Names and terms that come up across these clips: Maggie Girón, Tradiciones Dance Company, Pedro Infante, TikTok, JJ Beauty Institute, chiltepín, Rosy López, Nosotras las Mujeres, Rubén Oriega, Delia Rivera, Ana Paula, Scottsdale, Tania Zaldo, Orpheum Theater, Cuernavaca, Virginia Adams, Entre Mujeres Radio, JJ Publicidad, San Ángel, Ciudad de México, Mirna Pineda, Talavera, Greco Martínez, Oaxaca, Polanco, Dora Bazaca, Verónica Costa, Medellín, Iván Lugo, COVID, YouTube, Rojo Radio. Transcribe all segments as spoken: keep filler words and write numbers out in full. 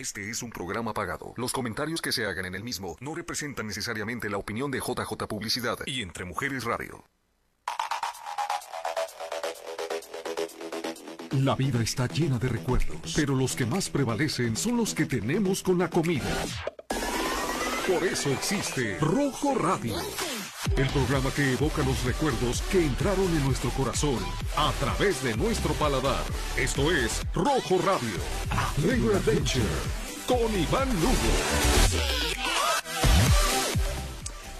Este es un programa pagado. Los comentarios que se hagan en el mismo no representan necesariamente la opinión de J J Publicidad y Entre Mujeres Radio. La vida está llena de recuerdos, pero los que más prevalecen son los que tenemos con la comida. Por eso existe Rojo Radio, el programa que evoca los recuerdos que entraron en nuestro corazón a través de nuestro paladar. Esto es Rojo Radio, A Flavor Adventure, con Iván Lugo.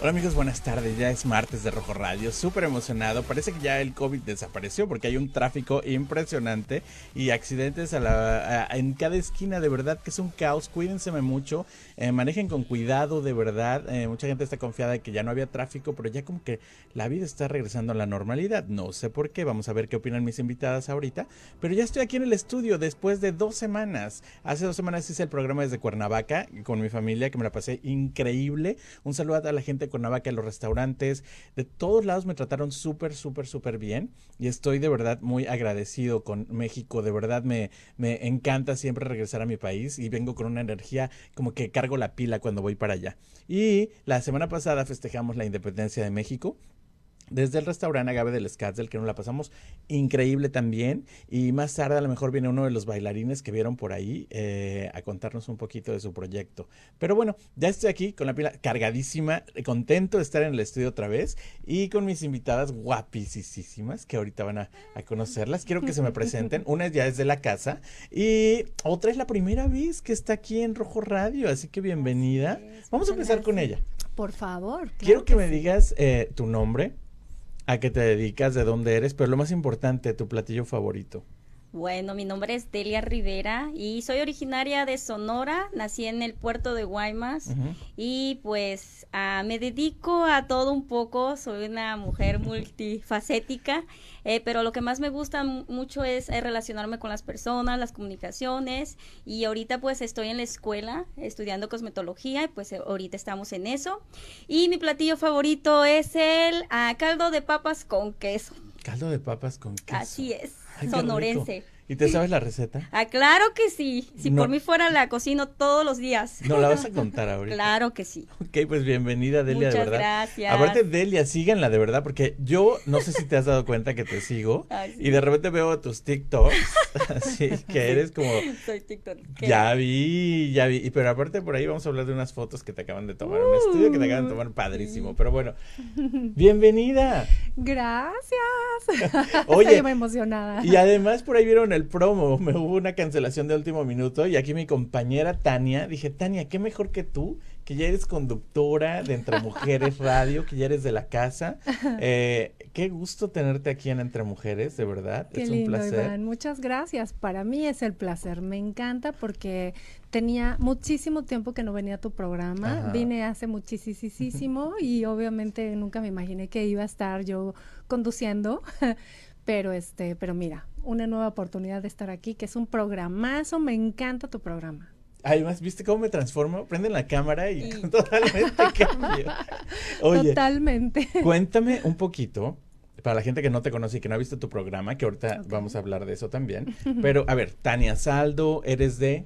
Hola amigos, buenas tardes. Ya es martes de Rojo Radio, súper emocionado. Parece que ya el COVID desapareció porque hay un tráfico impresionante y accidentes a la, a, en cada esquina. De verdad que es un caos. Cuídense mucho. Eh, manejen con cuidado, de verdad. Eh, mucha gente está confiada de que ya no había tráfico, pero ya como que la vida está regresando a la normalidad. No sé por qué, vamos a ver qué opinan mis invitadas ahorita. Pero ya estoy aquí en el estudio después de dos semanas. Hace dos semanas hice el programa desde Cuernavaca con mi familia, que me la pasé increíble. Un saludo a la gente de Cuernavaca, a los restaurantes. De todos lados me trataron súper, súper, súper bien. Y estoy de verdad muy agradecido con México. De verdad me, me encanta siempre regresar a mi país y vengo con una energía como que cargo la pila cuando voy para allá. Y la semana pasada festejamos la independencia de México desde el restaurante Agave del Scottsdale, que nos la pasamos increíble también. Y más tarde a lo mejor viene uno de los bailarines que vieron por ahí eh, a contarnos un poquito de su proyecto. Pero bueno, ya estoy aquí con la pila cargadísima, contento de estar en el estudio otra vez y con mis invitadas guapisísimas que ahorita van a, a conocerlas. Quiero que se me presenten. Una ya es de la casa y otra es la primera vez que está aquí en Rojo Radio, así que bienvenida. Vamos a empezar con ella. Por favor. Claro. Quiero que me digas eh, tu nombre, a qué te dedicas, de dónde eres, pero lo más importante, tu platillo favorito. Bueno, mi nombre es Delia Rivera y soy originaria de Sonora, nací en el puerto de Guaymas. Uh-huh. Y pues uh, me dedico a todo un poco, soy una mujer multifacética, eh, pero lo que más me gusta mucho es eh, relacionarme con las personas, las comunicaciones, y ahorita pues estoy en la escuela estudiando cosmetología y pues eh, ahorita estamos en eso. Y mi platillo favorito es el uh, caldo de papas con queso. Caldo de papas con queso. Así es. Ay, sonorense. ¿Y te sabes la receta? Ah, claro que sí. Si no, por mí fuera la cocino todos los días. ¿No la vas a contar ahorita? Claro que sí. Ok, pues bienvenida, Delia. Muchas de verdad. Gracias. Aparte, Delia, síganla de verdad, porque yo no sé si te has dado cuenta que te sigo. Ay, sí. Y de repente veo tus TikToks, así que eres como... Soy TikTok. Ya vi, ya vi. Y, pero aparte por ahí vamos a hablar de unas fotos que te acaban de tomar, uh, un estudio que te acaban de tomar padrísimo. Pero bueno, bienvenida. Gracias. Oye. Estoy muy emocionada. Y además por ahí vieron el promo, me hubo una cancelación de último minuto y aquí mi compañera Tania, dije, Tania, qué mejor que tú, que ya eres conductora de Entre Mujeres Radio, que ya eres de la casa. Eh, qué gusto tenerte aquí en Entre Mujeres, de verdad, qué es un lindo, placer. Iván. Muchas gracias, para mí es el placer, me encanta porque tenía muchísimo tiempo que no venía a tu programa. Ajá. Vine hace muchísimo y obviamente nunca me imaginé que iba a estar yo conduciendo, pero este, pero mira, una nueva oportunidad de estar aquí, que es un programazo, me encanta tu programa. Además, ¿viste cómo me transformo? Prenden la cámara y, y... totalmente cambio. Oye, totalmente. Cuéntame un poquito, para la gente que no te conoce y que no ha visto tu programa, que ahorita okay. vamos a hablar de eso también, pero a ver, Tania Zaldo, eres de...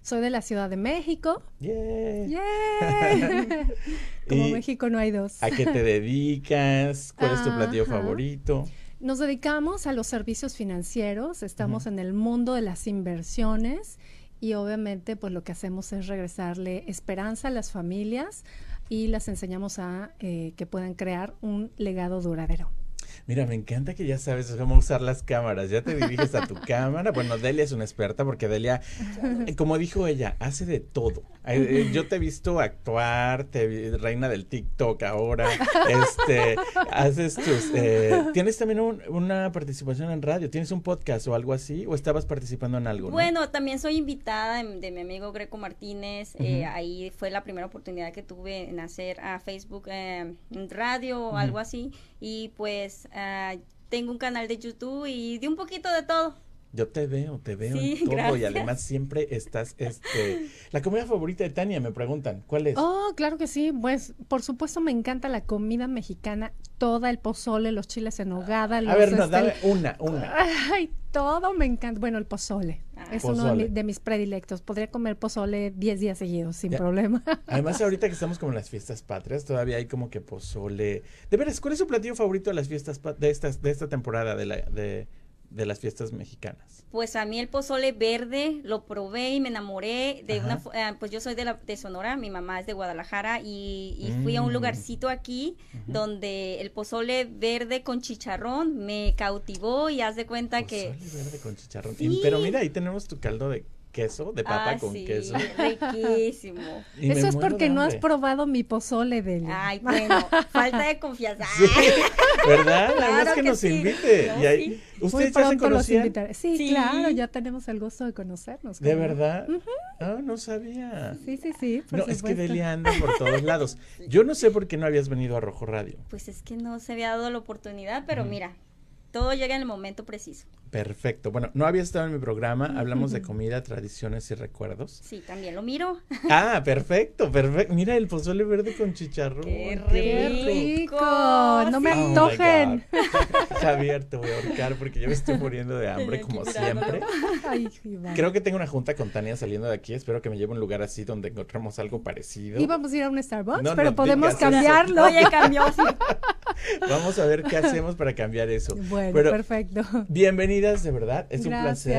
Soy de la Ciudad de México. Yeah. Yeah. Como México no hay dos. ¿A qué te dedicas? ¿Cuál es tu platillo uh-huh. favorito? Nos dedicamos a los servicios financieros, estamos uh-huh. en el mundo de las inversiones y obviamente pues lo que hacemos es regresarle esperanza a las familias y las enseñamos a eh, que puedan crear un legado duradero. Mira, me encanta que ya sabes cómo usar las cámaras, ya te diriges a tu cámara. Bueno, Delia es una experta porque Delia, como dijo ella, hace de todo. Yo te he visto actuar, te vi, reina del TikTok ahora, este, haces tus, eh, tienes también un, una participación en radio, tienes un podcast o algo así, o estabas participando en algo, ¿no? Bueno, también soy invitada de, de mi amigo Greco Martínez, uh-huh. eh, ahí fue la primera oportunidad que tuve en hacer a Facebook eh, radio o uh-huh. algo así, y pues Uh, tengo un canal de YouTube y de un poquito de todo. Yo te veo, te veo sí, en todo. Gracias. Y además siempre estás, este, la comida favorita de Tania, me preguntan, ¿cuál es? Oh, claro que sí, pues, por supuesto me encanta la comida mexicana, toda, el pozole, los chiles en nogada. Ah, los a ver, no, este, dame una, una. Ay, todo me encanta, bueno, el pozole. Ah, Es pozole. Uno de mis predilectos. Podría comer pozole diez días seguidos sin ya. problema. Además, ahorita que estamos como en las fiestas patrias, todavía hay como que pozole. De veras, ¿cuál es su platillo favorito de las fiestas de estas de esta temporada de la de de las fiestas mexicanas? Pues a mí el pozole verde lo probé y me enamoré de Ajá. una, pues yo soy de, la, de Sonora, mi mamá es de Guadalajara y, y mm. fui a un lugarcito aquí uh-huh. donde el pozole verde con chicharrón me cautivó y haz de cuenta pozole que... Pozole verde con chicharrón, sí. y, pero mira, ahí tenemos tu caldo de queso, de papa ah, con sí, queso. Riquísimo. Y eso es porque no has probado mi pozole, Delia. Ay, bueno, falta de confianza. Sí, ¿verdad? La claro verdad es que, que nos sí. invite. No, y ahí, sí. ¿Ustedes ya se conocían? Sí, sí, claro, ya tenemos el gusto de conocernos. ¿De verdad? Uh-huh. Ah, no sabía. Sí, sí, sí. No, supuesto. Es que Delia anda por todos lados. Yo no sé por qué no habías venido a Rojo Radio. Pues es que no se había dado la oportunidad, pero mm. mira, todo llega en el momento preciso. Perfecto. Bueno, no había estado en mi programa. Hablamos de comida, tradiciones y recuerdos. Sí, también lo miro. Ah, perfecto, perfecto. Mira el pozole verde con chicharrón. ¡Qué rico! Qué rico. No me oh antojen. Javier, te voy a ahorcar porque yo me estoy muriendo de hambre como siempre. Ay, creo que tengo una junta con Tania saliendo de aquí. Espero que me lleve a un lugar así donde encontremos algo parecido. Y vamos a ir a un Starbucks, no, pero no podemos cambiarlo. Eso. Oye, cambió. Sí. Vamos a ver qué hacemos para cambiar eso. Bueno, pero, perfecto. Bienvenida. De verdad, es gracias, un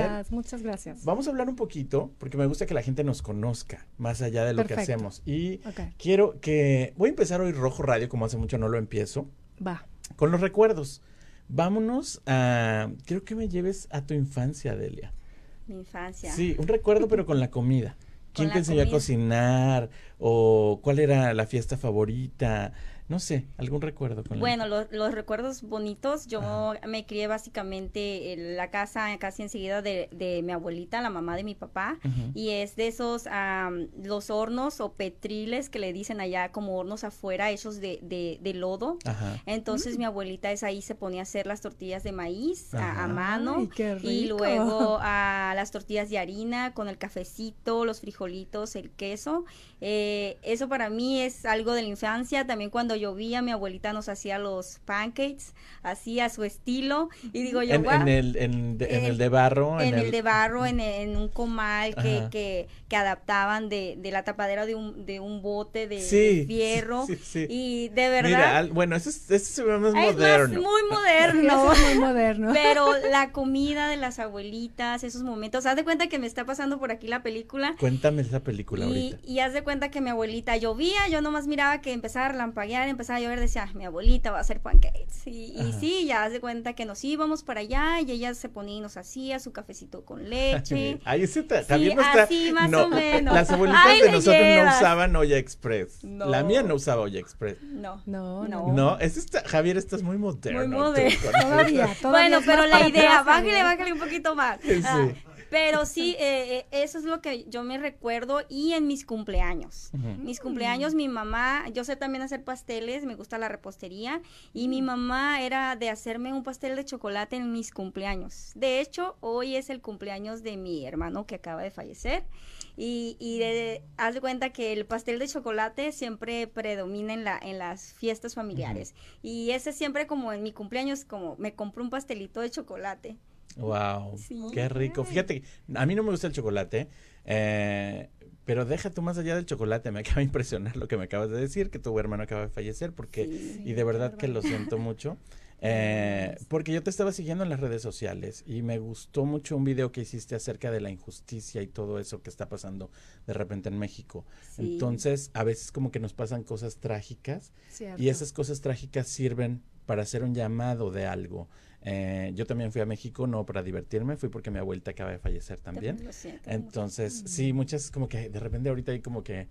placer. Muchas gracias. Vamos a hablar un poquito, porque me gusta que la gente nos conozca, más allá de lo Perfecto. Que hacemos. Y okay. quiero que, voy a empezar hoy Rojo Radio, como hace mucho no lo empiezo. Va. Con los recuerdos. Vámonos a, quiero que me lleves a tu infancia, Delia. Mi infancia. Sí, un recuerdo, pero con la comida. ¿Quién te enseñó a cocinar? ¿O cuál era la fiesta favorita? No sé, algún recuerdo con Bueno, la... los, los recuerdos bonitos, yo Ajá. me crié básicamente en la casa casi enseguida de, de mi abuelita, la mamá de mi papá, uh-huh. y es de esos, um, los hornos o petriles que le dicen allá como hornos afuera, hechos de, de, de lodo, Ajá. entonces uh-huh. mi abuelita es ahí, se ponía a hacer las tortillas de maíz a, a mano, Ay, qué rico. Y luego a las tortillas de harina con el cafecito, los frijolitos, el queso, eh, eso para mí es algo de la infancia, también cuando llovía, mi abuelita nos hacía los pancakes, hacía su estilo y digo yo, en, wow, en, el, en, de, en el, el de barro, en, en el, el de barro en, el, en un comal que, que, que adaptaban de, de la tapadera de un, de un bote de, sí, de fierro sí, sí, sí. y de verdad. Mira, al, bueno, eso es, eso es más moderno. Es muy moderno. Es muy moderno. Pero la comida de las abuelitas, esos momentos, haz de cuenta que me está pasando por aquí la película. Cuéntame esa película y, ahorita. Y haz de cuenta que mi abuelita llovía, yo nomás miraba que empezaba a relampaguear, empezaba a llover, decía, mi abuelita va a hacer pancakes, y, y sí, ya haz de cuenta que nos íbamos para allá, y ella se ponía y nos hacía su cafecito con leche. Ahí está, ta, también sí, está, así más no, o menos. Las abuelitas Ay, de nosotros llevas. No usaban olla express, no. La mía no usaba olla express. No, no, no. No, es esta, Javier, estás muy moderno. Muy moderno. Tú, todavía, todavía. Bueno, pero la idea, bájale, bájale un poquito más. Sí. Ah, pero sí, eh, eso es lo que yo me recuerdo, y en mis cumpleaños. Uh-huh. Mis cumpleaños, mi mamá, yo sé también hacer pasteles, me gusta la repostería, y uh-huh. mi mamá era de hacerme un pastel de chocolate en mis cumpleaños. De hecho, hoy es el cumpleaños de mi hermano que acaba de fallecer, y, y de, haz de cuenta que el pastel de chocolate siempre predomina en, la, en las fiestas familiares. Uh-huh. Y ese siempre como en mi cumpleaños, como me compré un pastelito de chocolate. Wow, sí. Qué rico. Fíjate, a mí no me gusta el chocolate, eh, pero deja tú más allá del chocolate. Me acaba de impresionar lo que me acabas de decir, que tu hermano acaba de fallecer, porque sí, y de verdad, verdad que lo siento mucho, eh, porque yo te estaba siguiendo en las redes sociales y me gustó mucho un video que hiciste acerca de la injusticia y todo eso que está pasando de repente en México. Sí. Entonces, a veces como que nos pasan cosas trágicas. Cierto. Y esas cosas trágicas sirven para hacer un llamado de algo. Eh, yo también fui a México, no para divertirme, fui porque mi abuelita acaba de fallecer también. Lo siento, entonces, mucho. Sí, muchas como que de repente ahorita hay como que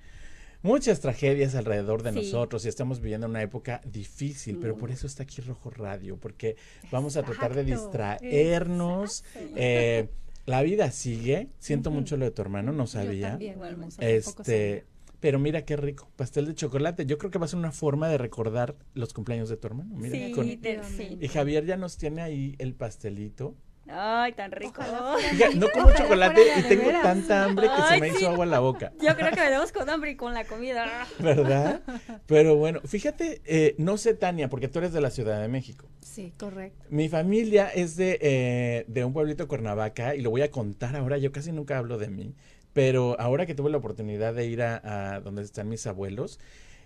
muchas tragedias alrededor de sí. nosotros y estamos viviendo una época difícil, mm. pero por eso está aquí Rojo Radio, porque vamos Exacto. a tratar de distraernos. Eh, la vida sigue, siento uh-huh. mucho lo de tu hermano, no sabía. Yo también, bueno, este... Pero mira qué rico, pastel de chocolate. Yo creo que va a ser una forma de recordar los cumpleaños de tu hermano. Mira, sí, con, te, sí. Y Javier ya nos tiene ahí el pastelito. Ay, tan rico. Oiga, no como ojalá chocolate y tengo veras. tanta hambre que Ay, se me sí. hizo agua en la boca. Yo creo que venimos con hambre y con la comida. ¿Verdad? Pero bueno, fíjate, eh, no sé, Tania, porque tú eres de la Ciudad de México. Sí, correcto. Mi familia es de, eh, de un pueblito, Cuernavaca, y lo voy a contar ahora, yo casi nunca hablo de mí, pero ahora que tuve la oportunidad de ir a, a donde están mis abuelos,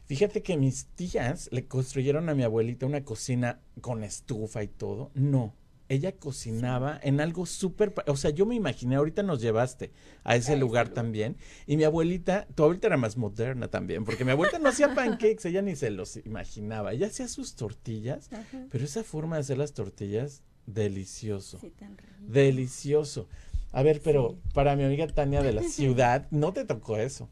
fíjate que mis tías le construyeron a mi abuelita una cocina con estufa y todo. No. Ella cocinaba en algo súper, o sea, yo me imaginé, ahorita nos llevaste a ese Ay, lugar salud. también, y mi abuelita, tu abuelita era más moderna también, porque mi abuelita no hacía pancakes, ella ni se los imaginaba, ella hacía sus tortillas, Ajá. pero esa forma de hacer las tortillas, delicioso, sí, tan rico. delicioso. A ver, pero sí. para mi amiga Tania de la ciudad, ¿no te tocó eso?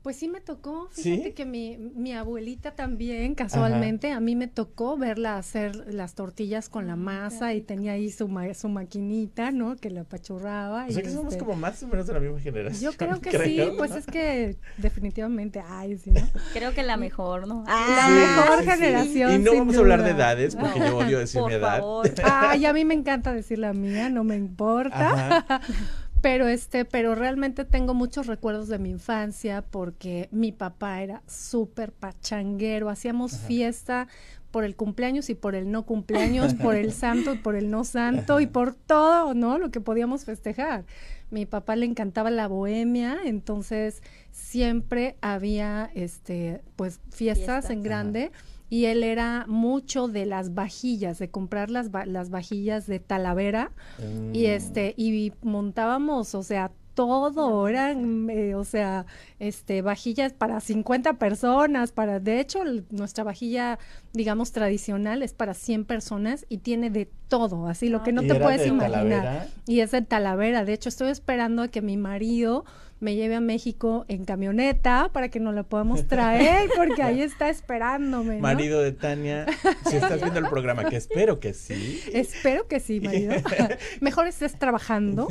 Pues sí me tocó, fíjate ¿Sí? que mi, mi abuelita también, casualmente, Ajá. a mí me tocó verla hacer las tortillas con la masa y tenía ahí su, ma su maquinita, ¿no? Que la apachurraba. O sea y que este... somos como más o menos de la misma generación. Yo creo que creo, sí, ¿no? Pues es que definitivamente, ay, sí, ¿no? Creo que la mejor, ¿no? Ah, sí, la mejor sí, generación, sí. Y no vamos duda. a hablar de edades, porque yo odio decir Por mi edad. Favor. Ay, a mí me encanta decir la mía, no me importa. Ajá. Pero este, pero realmente tengo muchos recuerdos de mi infancia porque mi papá era súper pachanguero, hacíamos Ajá. fiesta por el cumpleaños y por el no cumpleaños, por el santo y por el no santo Ajá. y por todo, ¿no? Lo que podíamos festejar. Mi papá le encantaba la bohemia, entonces siempre había este, pues fiestas, fiestas en grande. Ajá. Y él era mucho de las vajillas, de comprar las, las vajillas de Talavera mm. y este y montábamos, o sea, todo, eran, eh, o sea, este vajillas para cincuenta personas, para de hecho el, nuestra vajilla, digamos, tradicional es para cien personas y tiene de todo, así lo que no te puedes imaginar. Talavera? Y es de Talavera, de hecho estoy esperando a que mi marido me lleve a México en camioneta para que nos la podamos traer, porque ahí está esperándome, ¿no? Marido de Tania, si estás viendo el programa, que espero que sí. Espero que sí, marido. Mejor estés trabajando.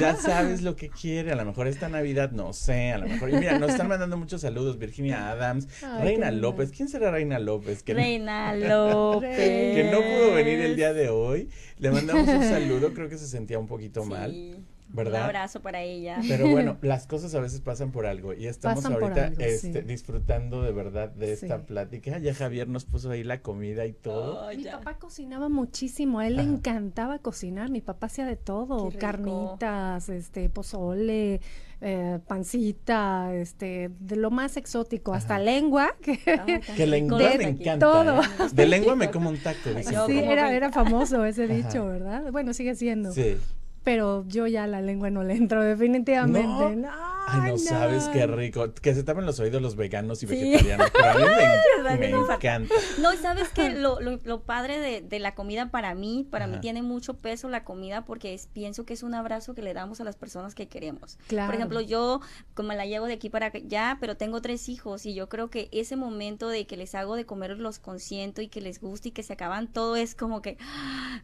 Ya sabes lo que quiere, a lo mejor esta Navidad, no sé, a lo mejor. Y mira, nos están mandando muchos saludos, Virginia Adams, Ay, Reina López. ¿Quién será Reina López? Que Reina no... López. Que no pudo venir el día de hoy. Le mandamos un saludo, creo que se sentía un poquito sí. mal. ¿Verdad? Un abrazo para ella. Pero bueno, las cosas a veces pasan por algo y estamos pasan ahorita algo, este, sí. disfrutando de verdad de esta sí. plática. Ya Javier nos puso ahí la comida y todo. Oh, mi ya. papá cocinaba muchísimo, a él Ajá. le encantaba cocinar, mi papá hacía de todo, carnitas, este, pozole, eh, pancita, este, de lo más exótico, Ajá. hasta lengua. Que, ah, que lengua de, me encanta. Todo. Eh. De lengua me como un taco. Yo, sí, era, me... era famoso ese Ajá. dicho, ¿verdad? Bueno, sigue siendo. Sí. Pero yo ya la lengua no le entro, definitivamente. ¿No? No, ay, no, no sabes qué rico. Que se tapen los oídos los veganos y sí. vegetarianos. Pero a mí me, me encanta. No, sabes que lo, lo, lo padre de, de la comida para mí, para Ajá. mí tiene mucho peso la comida porque es, pienso que es un abrazo que le damos a las personas que queremos. Claro. Por ejemplo, yo como la llevo de aquí para allá, pero tengo tres hijos y yo creo que ese momento de que les hago de comer, los consiento y que les guste y que se acaban todo es como que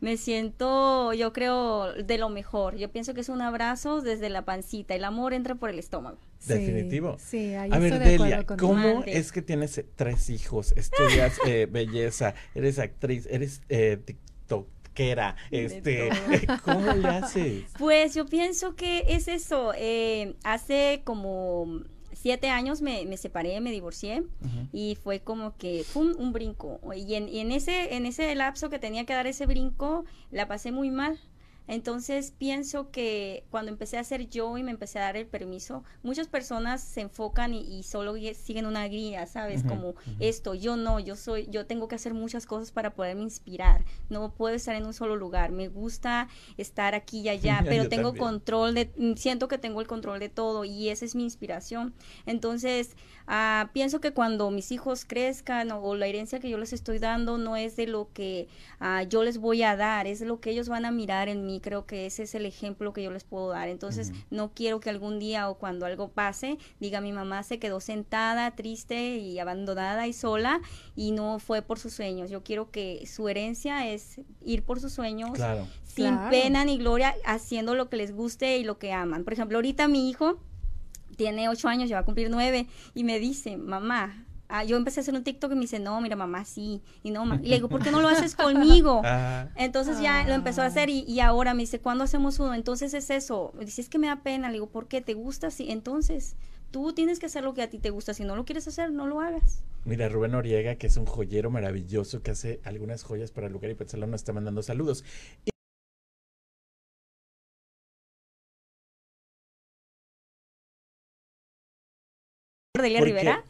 me siento, yo creo, de lo mejor. Yo pienso que es un abrazo desde la pancita, el amor entra por el estómago. Sí, definitivo. Sí, ahí a ver, Delia, ¿cómo es que tienes tres hijos, estudias eh, belleza, eres actriz, eres eh, tiktokera, este, ¿cómo le haces? Pues yo pienso que es eso, eh, hace como siete años me, me separé, me divorcié uh-huh. y fue como que pum, un brinco, y en, y en ese en ese lapso que tenía que dar ese brinco, la pasé muy mal. Entonces pienso que cuando empecé a ser yo y me empecé a dar el permiso, muchas personas se enfocan y, y solo siguen una guía, ¿sabes? Uh-huh, como uh-huh. esto, yo no, yo soy, yo tengo que hacer muchas cosas para poderme inspirar, no puedo estar en un solo lugar, me gusta estar aquí y allá, pero tengo también. control de, siento que tengo el control de todo y esa es mi inspiración. Entonces uh, pienso que cuando mis hijos crezcan o, o la herencia que yo les estoy dando no es de lo que uh, yo les voy a dar, es lo que ellos van a mirar en mí. Creo que ese es el ejemplo que yo les puedo dar. Entonces, uh-huh. no quiero que algún día o cuando algo pase, diga mi mamá se quedó sentada, triste y abandonada y sola y no fue por sus sueños. Yo quiero que su herencia es ir por sus sueños claro. sin claro. pena ni gloria, haciendo lo que les guste y lo que aman. Por ejemplo, ahorita mi hijo tiene ocho años, ya va a cumplir nueve y me dice, mamá, Ah, yo empecé a hacer un TikTok y me dice, no, mira, mamá, sí. Y no, y le digo, ¿por qué no lo haces conmigo? Ajá. Entonces ya lo empezó a hacer y, y ahora me dice, ¿cuándo hacemos uno? Entonces es eso. Me dice, es que me da pena. Le digo, ¿por qué? ¿Te gusta? Sí. Entonces tú tienes que hacer lo que a ti te gusta. Si no lo quieres hacer, no lo hagas. Mira, Rubén Oriega, que es un joyero maravilloso que hace algunas joyas para Lugar y Petzalón, nos está mandando saludos. Y Delia Rivera.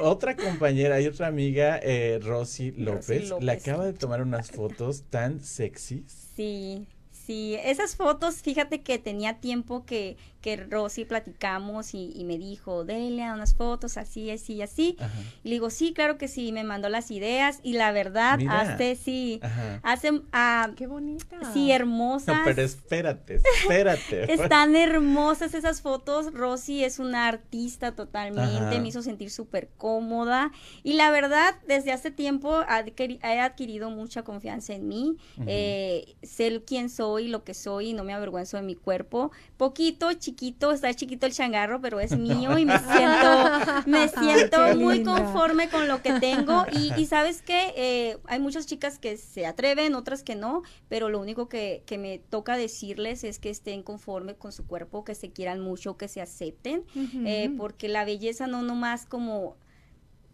Otra compañera y otra amiga, eh, Rosy López, Rosy López, le acaba de tomar unas fotos tan sexys. Sí, sí, esas fotos, fíjate que tenía tiempo que, que Rosy platicamos y, y me dijo, Delia, unas fotos así, así, así. Ajá. Y le digo, sí, claro que sí, me mandó las ideas y la verdad, mira, hace, sí, ajá, hace, uh, qué bonita. Sí, hermosas. No, pero espérate, espérate. Están hermosas esas fotos. Rosy es una artista totalmente, ajá, me hizo sentir súper cómoda y la verdad, desde hace tiempo adquiri- he adquirido mucha confianza en mí, uh-huh, eh, sé quién soy, lo que soy y no me avergüenzo de mi cuerpo, poquito, chiquito, Chiquito, está chiquito el changarro, pero es mío y me siento, me siento ay, muy linda, conforme con lo que tengo y, y sabes que eh, hay muchas chicas que se atreven, otras que no, pero lo único que, que me toca decirles es que estén conforme con su cuerpo, que se quieran mucho, que se acepten, uh-huh, eh, porque la belleza no nomás como...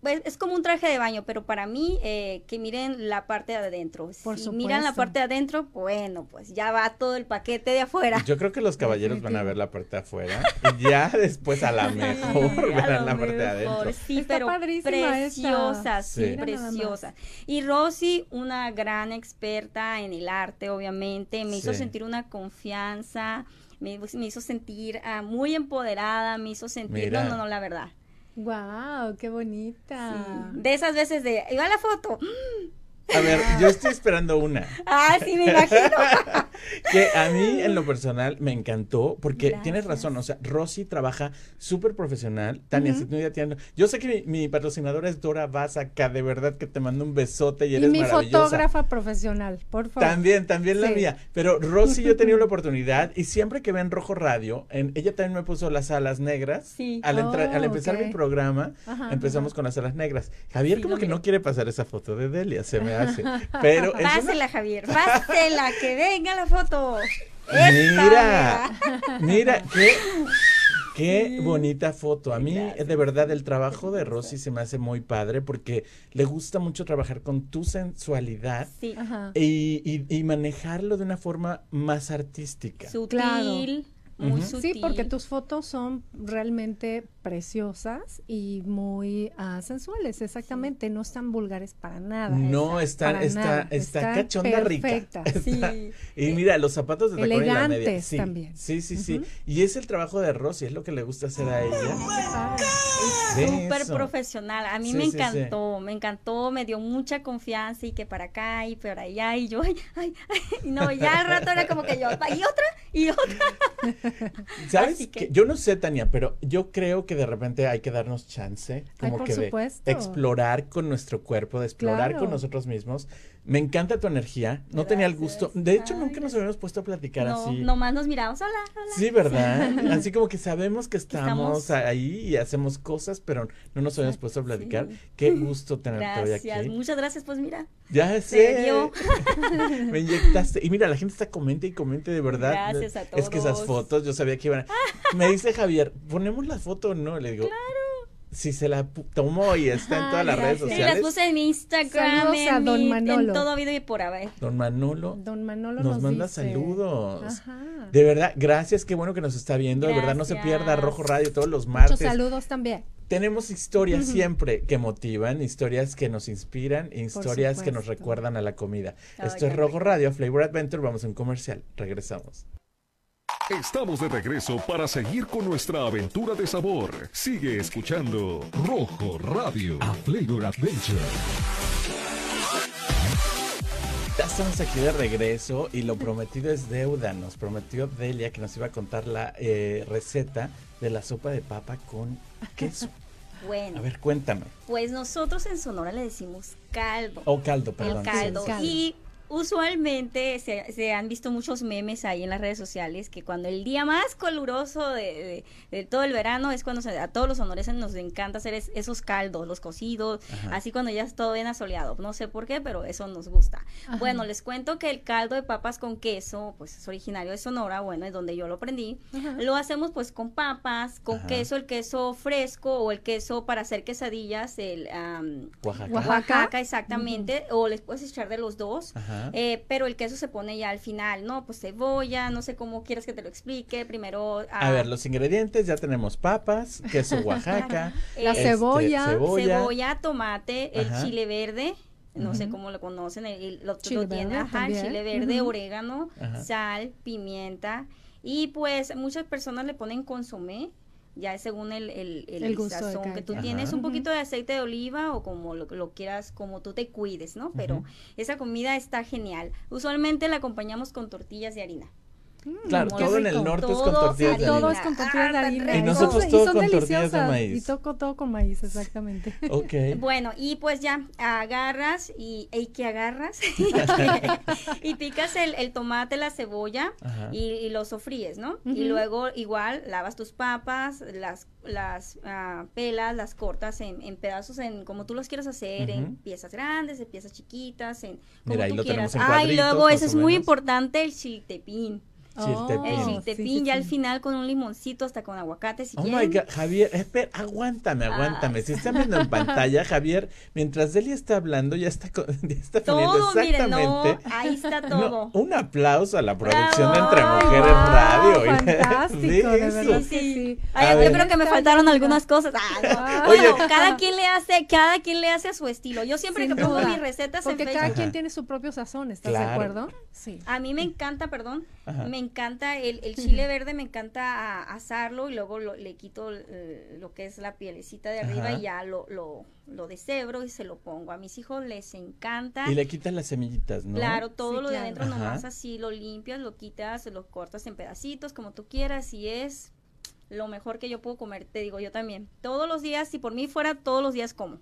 Pues es como un traje de baño, pero para mí, eh, que miren la parte de adentro. Por si supuesto. Miran la parte de adentro, bueno, pues ya va todo el paquete de afuera. Yo creo que los caballeros van a ver la parte de afuera y ya después a la mejor sí, verán la parte de adentro. Sí, está pero preciosa, sí, sí, preciosa. Y Rosy, una gran experta en el arte, obviamente, me sí. hizo sentir una confianza, me, me hizo sentir uh, muy empoderada, me hizo sentir, mira. no, no, no, la verdad. Wow, qué bonita. Sí. De esas veces de, ahí va la foto. A ver, yo estoy esperando una. Ah, sí, me imagino. Que a mí, en lo personal, me encantó, porque gracias. Tienes razón, o sea, Rosy trabaja súper profesional. Tania, uh-huh. si tú ya tienes... Yo sé que mi, mi patrocinadora es Dora Bazaca, de verdad que te mando un besote y eres maravillosa. Y mi fotógrafa profesional, por favor. También, también sí. la mía. Pero Rosy, yo he tenido la oportunidad, y siempre que ven Rojo Radio, en, ella también me puso las alas negras. Sí. Al, entra, oh, al empezar okay. mi programa, ajá, empezamos ajá. con las alas negras. Javier sí, como que mire. no quiere pasar esa foto de Delia, se me hace. Pero pásela, una... Javier, pásela, que venga la foto. Mira, mira, qué, qué sí. bonita foto. A mí, gracias. De verdad, el trabajo de Rosy se me hace muy padre porque le gusta mucho trabajar con tu sensualidad sí. y, y, y manejarlo de una forma más artística. Sutil. Claro. Muy uh-huh. sutil. Sí, porque tus fotos son realmente preciosas y muy uh, sensuales, exactamente, sí. no están vulgares para nada. No, está, está, está cachonda perfecta. rica. Está, sí. Y mira, los zapatos de tacón y la media. Sí, también. Sí, sí, sí. Uh-huh. Y es el trabajo de Rosy, es lo que le gusta hacer a ella. Ah, es súper profesional, a mí sí, me encantó, sí, sí. me encantó, me dio mucha confianza y que para acá y para allá y yo, ay, ay, ay, no, ya al rato era como que yo, y otra, y otra. ¿Sabes? Que... Que yo no sé, Tania, pero yo creo que de repente hay que darnos chance, como Ay, por que supuesto. de explorar con nuestro cuerpo, de explorar claro. con nosotros mismos. Me encanta tu energía, no gracias. tenía el gusto, de hecho Ay, nunca nos habíamos puesto a platicar no, así. Nomás nos miramos, hola, hola. Sí, ¿verdad? Sí. Así como que sabemos que estamos, estamos ahí y hacemos cosas, pero no nos habíamos puesto a platicar. Sí. Qué gusto tenerte hoy aquí. Muchas gracias, pues mira. Ya sé. Me inyectaste. Y mira, la gente está comenta y comenta de verdad. Gracias a todos. Es que esas fotos, yo sabía que iban a... Me dice Javier, ¿ponemos la foto o no? Le digo... Claro. Si se la tomó y está Ajá, en todas las ya, redes sociales. Sí, las puse en Instagram, saludos en, a don mi, Manolo. en todo video y por haber. Don Manolo, don Manolo nos, nos manda dice. saludos. Ajá. De verdad, gracias, qué bueno que nos está viendo. Gracias. De verdad, no se pierda Rojo Radio todos los martes. Muchos saludos también. Tenemos historias uh-huh. siempre que motivan, historias que nos inspiran, historias que nos recuerdan a la comida. Oh, Esto es Rojo Radio, Flavor Adventure, vamos a un comercial, regresamos. Estamos de regreso para seguir con nuestra aventura de sabor. Sigue escuchando Rojo Radio, a Flavor Adventure. Ya estamos aquí de regreso y lo prometido es deuda. Nos prometió Delia que nos iba a contar la eh, receta de la sopa de papa con queso. Bueno. A ver, cuéntame. Pues nosotros en Sonora le decimos caldo. O oh, caldo, perdón. El caldo. Sí, caldo. Y usualmente se, se han visto muchos memes ahí en las redes sociales que cuando el día más caluroso de, de, de todo el verano es cuando se, a todos los sonorenses nos encanta hacer es, esos caldos, los cocidos, ajá, así cuando ya es todo bien asoleado, no sé por qué, pero eso nos gusta. Ajá. Bueno, les cuento que el caldo de papas con queso, pues es originario de Sonora, bueno, es donde yo lo aprendí, ajá, lo hacemos pues con papas, con ajá, queso, el queso fresco o el queso para hacer quesadillas, el um, Oaxaca. Oaxaca, exactamente, mm, o les puedes echar de los dos. Ajá. Eh, pero el queso se pone ya al final, ¿no? Pues cebolla, no sé cómo quieras que te lo explique, primero... Ah, a ver, los ingredientes, ya tenemos papas, queso Oaxaca, la este, cebolla, cebolla, cebolla, tomate, ajá, el chile verde, no uh-huh, sé cómo lo conocen, el, el, lo, chile, lo tiene, ajá, el chile verde, uh-huh, orégano, ajá, sal, pimienta, y pues muchas personas le ponen consomé, ya es según el, el, el, el gusto sazón que tú ajá, tienes, un poquito de aceite de oliva o como lo, lo quieras, como tú te cuides, ¿no? Pero ajá, esa comida está genial. Usualmente la acompañamos con tortillas de harina. Claro, todo rico en el norte todo es con tortillas de harina. Todo es con tortillas de harina. Ah, y nosotros todo y son con tortillas de maíz. Y toco todo con maíz, exactamente. Okay. Bueno, y pues ya agarras y, y que agarras y picas el, el tomate, la cebolla y, y lo sofríes, ¿no? Uh-huh. Y luego igual lavas tus papas, las las uh, pelas, las cortas en, en pedazos, en como tú los quieras hacer, uh-huh, en piezas grandes, en piezas chiquitas, en como mira, tú lo quieras. En ah, y luego eso es muy importante, el chiltepín. Chiltepín. El chiltepín, sí, sí, sí, ya al final con un limoncito, hasta con aguacate si oh quieren. Oh my God, Javier, espera, aguántame, aguántame, ah, si están viendo en pantalla, Javier, mientras Delia está hablando, ya está, ya está todo, poniendo exactamente. Miren, no, ahí está todo. No, un aplauso a la producción de Entre Mujeres wow, Radio. Fantástico, de verdad, sí, sí, sí. Ay, yo ver, creo que me faltaron algunas cosas. Ah, no. Oye, bueno, cada quien le hace, cada quien le hace a su estilo. Yo siempre que pongo mis recetas porque en Facebook, cada quien tiene su propio sazón, ¿estás claro, de acuerdo? Sí. A mí me encanta, perdón, ajá, me encanta el, el chile verde, me encanta asarlo y luego lo, le quito eh, lo que es la pielecita de arriba, ajá, y ya lo, lo, lo deshebro y se lo pongo. A mis hijos les encanta. Y le quitas las semillitas, ¿no? Claro, todo sí, lo claro, de adentro, ajá, nomás así lo limpias, lo quitas, lo cortas en pedacitos, como tú quieras, y es lo mejor que yo puedo comer, te digo, yo también. Todos los días, si por mí fuera, todos los días como.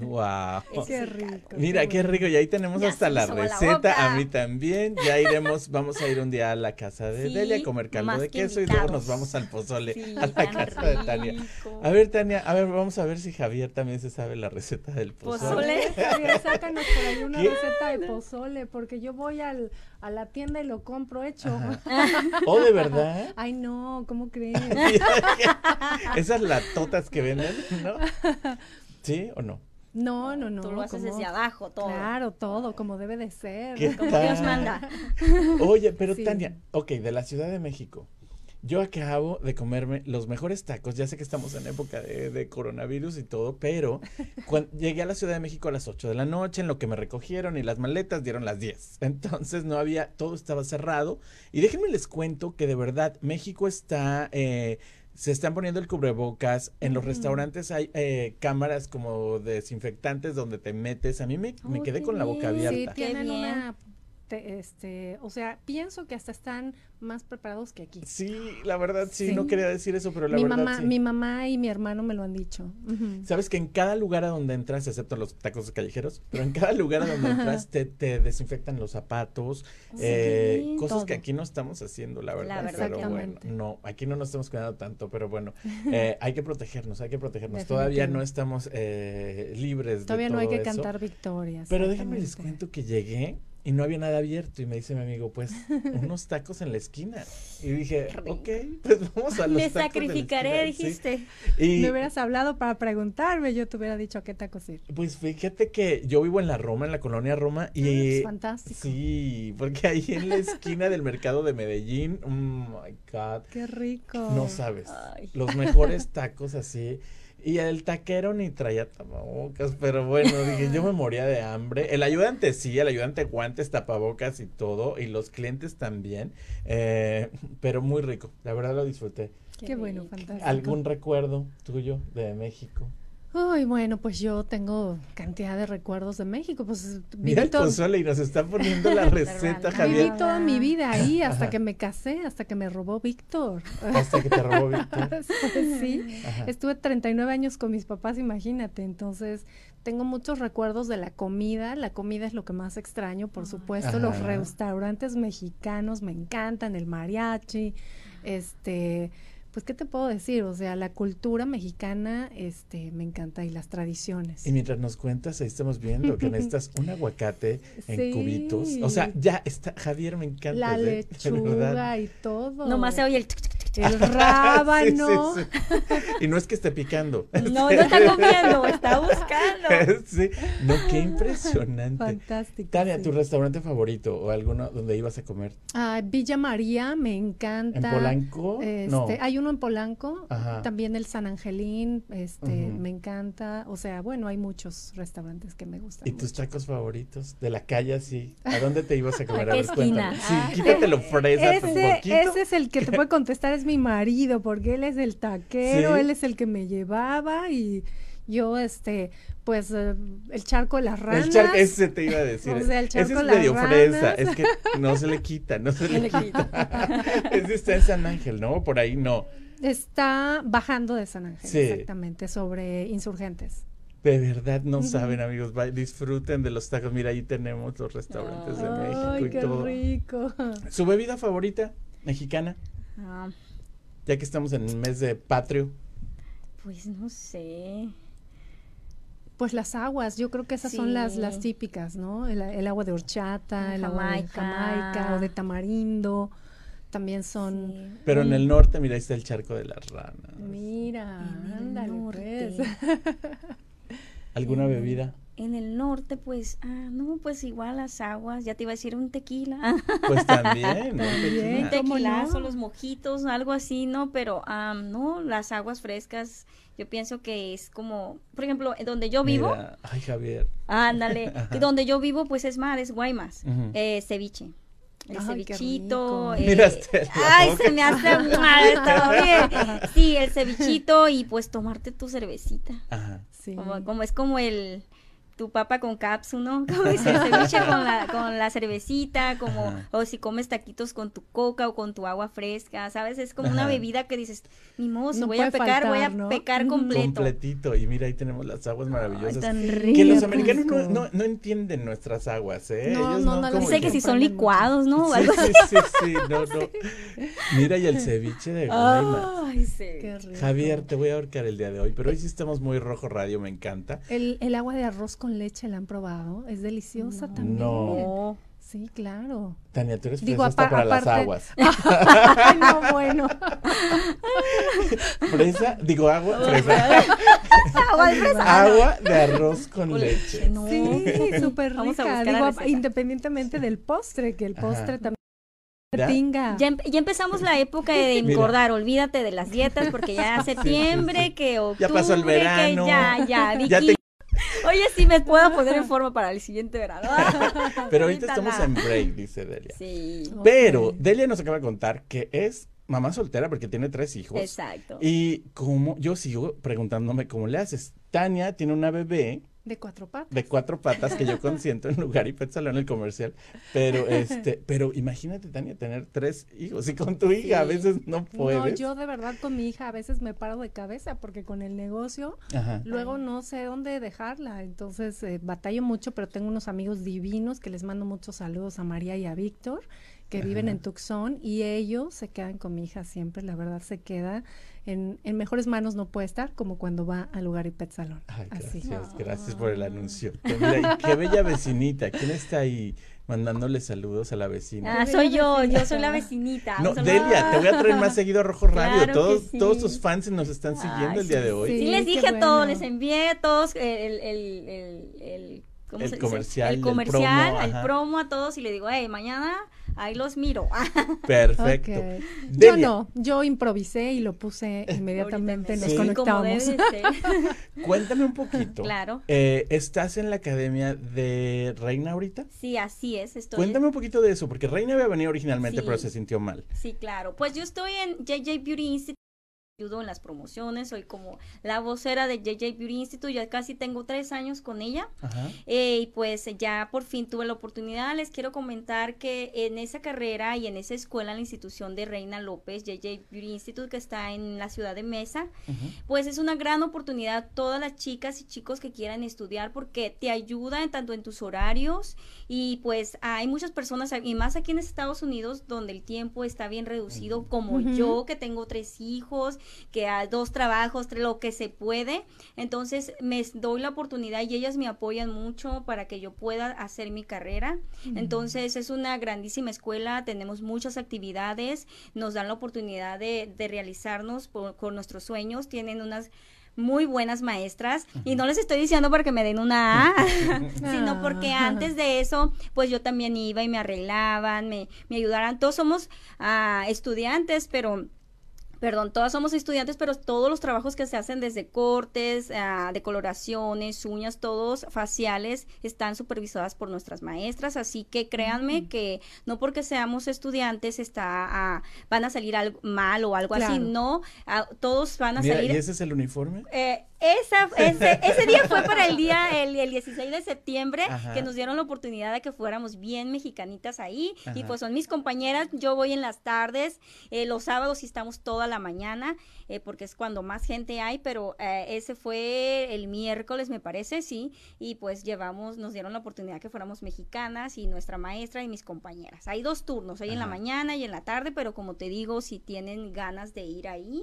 Wow, es qué rico, rico. Mira, qué rico, y ahí tenemos ya hasta la receta, la a mí también, ya iremos, vamos a ir un día a la casa de sí, Delia a comer caldo de queso invitados, y luego nos vamos al pozole, sí, a la casa rico, de Tania. A ver, Tania, a ver, vamos a ver si Javier también se sabe la receta del pozole. Pozole, Javier, sácanos por ahí una ¿qué? Receta de pozole, porque yo voy al, a la tienda y lo compro hecho. ¿O oh, de verdad? Ay, no, ¿cómo crees? Esas latotas que venden, ¿no? ¿Sí o no? No, no, no. Tú lo haces desde abajo, todo. Claro, todo, como debe de ser. Como Dios manda. Oye, pero sí. Tania, ok, de la Ciudad de México, yo acabo de comerme los mejores tacos, ya sé que estamos en época de, de coronavirus y todo, pero cuando llegué a la Ciudad de México a las ocho de la noche, en lo que me recogieron y las maletas dieron las diez, entonces no había, todo estaba cerrado, y déjenme les cuento que de verdad, México está... Eh, se están poniendo el cubrebocas, en los mm. restaurantes hay eh, cámaras como desinfectantes donde te metes, a mí me, me oh, quedé con la boca abierta. Sí, tienen una, te, este, o sea, pienso que hasta están más preparados que aquí. Sí, la verdad sí, sí. No quería decir eso, pero la mi verdad mamá, sí. Mi mamá y mi hermano me lo han dicho. Uh-huh. Sabes que en cada lugar a donde entras, excepto los tacos callejeros, pero en cada lugar a donde entras te, te desinfectan los zapatos, sí, eh, cosas todo. Que aquí no estamos haciendo, la verdad. La verdad pero bueno, no, aquí no nos estamos cuidando tanto, pero bueno, eh, hay que protegernos, hay que protegernos. Todavía no estamos eh, libres todavía de todo eso. Todavía no hay que eso. Cantar victorias. Pero déjenme les cuento que llegué y no había nada abierto, y me dice mi amigo, pues, unos tacos en la esquina. Y dije, ok, pues vamos a los me tacos. Me sacrificaré, de la esquina, dijiste. ¿Sí? Y me hubieras hablado para preguntarme, yo te hubiera dicho a qué tacos ir. Pues fíjate que yo vivo en la Roma, en la colonia Roma. Y es fantástico. Sí, porque ahí en la esquina del mercado de Medellín, oh my God. Qué rico. No sabes, ay, los mejores tacos así. Y el taquero ni traía tapabocas, pero bueno, dije, yo me moría de hambre. El ayudante sí, el ayudante guantes, tapabocas y todo, y los clientes también, eh, pero muy rico, la verdad lo disfruté. Qué, Qué bueno, fantástico. ¿Algún recuerdo tuyo de México? Uy, bueno, pues yo tengo cantidad de recuerdos de México. Pues, mira el pozole y nos está poniendo la receta, Javier. Viví toda mi vida ahí hasta Ajá. que me casé, hasta que me robó Víctor. Hasta que te robó Víctor. Pues, sí, Ajá. estuve treinta y nueve años con mis papás, imagínate. Entonces, tengo muchos recuerdos de la comida. La comida es lo que más extraño, por supuesto. Ajá. Los restaurantes mexicanos me encantan, el mariachi, este... Pues, ¿qué te puedo decir? O sea, la cultura mexicana, este, me encanta, y las tradiciones. Y mientras nos cuentas, ahí estamos viendo que necesitas un aguacate en sí. cubitos. O sea, ya está, Javier, me encanta. La de, lechuga de y todo. Nomás se oye el... El rábano. Sí, sí, sí. Y no es que esté picando. No, no está comiendo, está buscando. Sí, no, qué impresionante. Fantástico. Tania, sí. ¿tu restaurante favorito o alguno donde ibas a comer? Ah, Villa María, me encanta. ¿En Polanco? Este, no. Hay uno en Polanco, Ajá. también el San Angelín, este, uh-huh. me encanta. O sea, bueno, hay muchos restaurantes que me gustan. ¿Y mucho. Tus tacos favoritos? De la calle, así. ¿A dónde te ibas a comer? ¿A qué esquina? Sí, quítatelo fresa ese, tu poquito. Ese es el que te puede contestar, es mi marido, porque él es el taquero, ¿Sí? él es el que me llevaba, y yo, este, pues, el charco de las ranas. El charco, ese te iba a decir. O sea, el charco ese es de medio ranas. Fresa, es que no se le quita, no se le quita. Ese está en San Ángel, ¿no? Por ahí no. Está bajando de San Ángel, sí. exactamente, sobre Insurgentes. De verdad no saben, amigos, va, disfruten de los tacos. Mira, ahí tenemos los restaurantes oh, de México ay, y qué todo. Rico. ¿Su bebida favorita mexicana? Ah. Ya que estamos en el mes de patrio. Pues no sé. Pues las aguas, yo creo que esas sí. son las, las típicas, ¿no? El, el agua de horchata, el, el agua de Jamaica o de tamarindo, también son... Sí. Pero sí. en el norte, mira, ahí está el charco de las ranas. Mira, ándale pues. ¿Alguna en, bebida? En el norte, pues, ah, no, pues igual las aguas, ya te iba a decir un tequila. Pues también, ¿no? También. Un tequilazo, no? los mojitos, algo así, ¿no? Pero, um, no, las aguas frescas, yo pienso que es como, por ejemplo, donde yo vivo. Mira, ay, Javier. Ándale, donde yo vivo, pues es mar, es Guaymas, uh-huh. eh, ceviche. El ay, cevichito. Eh, Miraste ay, boca. Se me hace mal, estaba bien. Sí, el cevichito y pues tomarte tu cervecita. Ajá. Sí. Como, como es como el tu papa con cápsula, ¿no? Como el ceviche con la, con la cervecita, como, Ajá. o si comes taquitos con tu coca o con tu agua fresca, ¿sabes? Es como Ajá. una bebida que dices, ni modo, no voy a pecar, faltar, voy a ¿no? pecar completo. Completito, y mira, ahí tenemos las aguas maravillosas. Ay, tan rico, que los americanos no, no, no entienden nuestras aguas, ¿eh? No, ellos no, no, no. Sé que si son licuados, ¿no? Sí, sí, sí, sí, no, no. Mira, y el ceviche de Guaymas. Ay, sí. Qué rico. Javier, te voy a ahorcar el día de hoy, pero hoy sí estamos muy Rojo Radio, me encanta. El, el agua de arroz con leche, la han probado, es deliciosa no, también. No. Sí, claro. Tania, tú eres fresa hasta para aparte... las aguas. Ay, no, bueno. Fresa, digo agua, fresa. agua, fresa. Agua de arroz con leche. No. Sí, súper rica. Digo, independientemente del postre, que el postre Ajá. también. Ya, ya, ya empezamos la época de engordar, olvídate de las dietas, porque ya septiembre, sí, sí, sí. que octubre, ya pasó el verano. Que ya, ya, Vicky. Ya te... Oye, sí me puedo poner en forma para el siguiente verano. Pero ahorita estamos en break, dice Delia. Sí. Pero okay. Delia nos acaba de contar que es mamá soltera porque tiene tres hijos. Exacto. Y como yo sigo preguntándome cómo le haces. Tania tiene una bebé. De cuatro patas. De cuatro patas, que yo consiento en lugar y pétalo en el comercial. Pero este, pero imagínate, Tania, tener tres hijos y con tu hija sí. a veces no puedes. No, yo de verdad con mi hija a veces me paro de cabeza porque con el negocio Ajá. luego Ajá. no sé dónde dejarla. Entonces eh, batallo mucho, pero tengo unos amigos divinos que les mando muchos saludos a María y a Víctor, que Ajá. viven en Tucson, y ellos se quedan con mi hija siempre, la verdad se queda en, en mejores manos, no puede estar como cuando va al lugar y pet salón. Ay, así. Gracias, oh. gracias por el anuncio. Mira, qué bella vecinita, ¿quién está ahí mandándole saludos a la vecina? Ah, soy yo, yo soy la vecinita. No, Delia, te voy a traer más seguido a Rojo Radio, claro todos sí. todos tus fans nos están siguiendo Ay, el día de hoy. Sí, sí les dije bueno. a todos, les envié a todos el... el, el, el, el ¿Cómo el, se comercial, dice? el comercial, el promo, el promo a todos, y le digo, hey, mañana ahí los miro. Perfecto. Okay. Yo no, yo improvisé y lo puse inmediatamente, nos sí, conectamos. Cuéntame un poquito. Claro. Eh, ¿Estás en la academia de Reina ahorita? Sí, así es. Estoy Cuéntame en... un poquito de eso, porque Reina había venido originalmente, sí, pero se sintió mal. Sí, claro. Pues yo estoy en J J Beauty Institute. ayudo en las promociones, soy como la vocera de J J Beauty Institute, ya casi tengo tres años con ella. Ajá. Eh, y pues ya por fin tuve la oportunidad. Les quiero comentar que en esa carrera y en esa escuela, en la institución de Reina López, J J Beauty Institute, que está en la ciudad de Mesa, uh-huh. pues es una gran oportunidad, todas las chicas y chicos que quieran estudiar, porque te ayudan tanto en tus horarios, y pues hay muchas personas, y más aquí en Estados Unidos, donde el tiempo está bien reducido, como uh-huh. yo, que tengo tres hijos, que a dos trabajos, tres, lo que se puede. Entonces me doy la oportunidad y ellas me apoyan mucho para que yo pueda hacer mi carrera. Mm. Entonces es una grandísima escuela, tenemos muchas actividades, nos dan la oportunidad de, de realizarnos por, con nuestros sueños, tienen unas muy buenas maestras, uh-huh. y no les estoy diciendo porque me den una A, sino porque antes de eso, pues yo también iba y me arreglaban, me, me ayudaban. Todos somos uh, estudiantes, pero... Perdón, todas somos estudiantes, pero todos los trabajos que se hacen desde cortes, uh, decoloraciones, uñas, todos faciales, están supervisadas por nuestras maestras, así que créanme mm-hmm. que no porque seamos estudiantes está uh, van a salir algo mal o algo claro. así, no, uh, todos van a Mira, salir. ¿Y ese es el uniforme? Eh, esa, ese, ese día fue para el día, el, el dieciséis de septiembre, Ajá. que nos dieron la oportunidad de que fuéramos bien mexicanitas ahí, Ajá. y pues son mis compañeras, yo voy en las tardes, eh, los sábados estamos todas la mañana, eh, porque es cuando más gente hay, pero eh, ese fue el miércoles, me parece, sí, y pues llevamos, nos dieron la oportunidad que fuéramos mexicanas, y nuestra maestra y mis compañeras. Hay dos turnos, hay Ajá. en la mañana y en la tarde, pero como te digo, si tienen ganas de ir ahí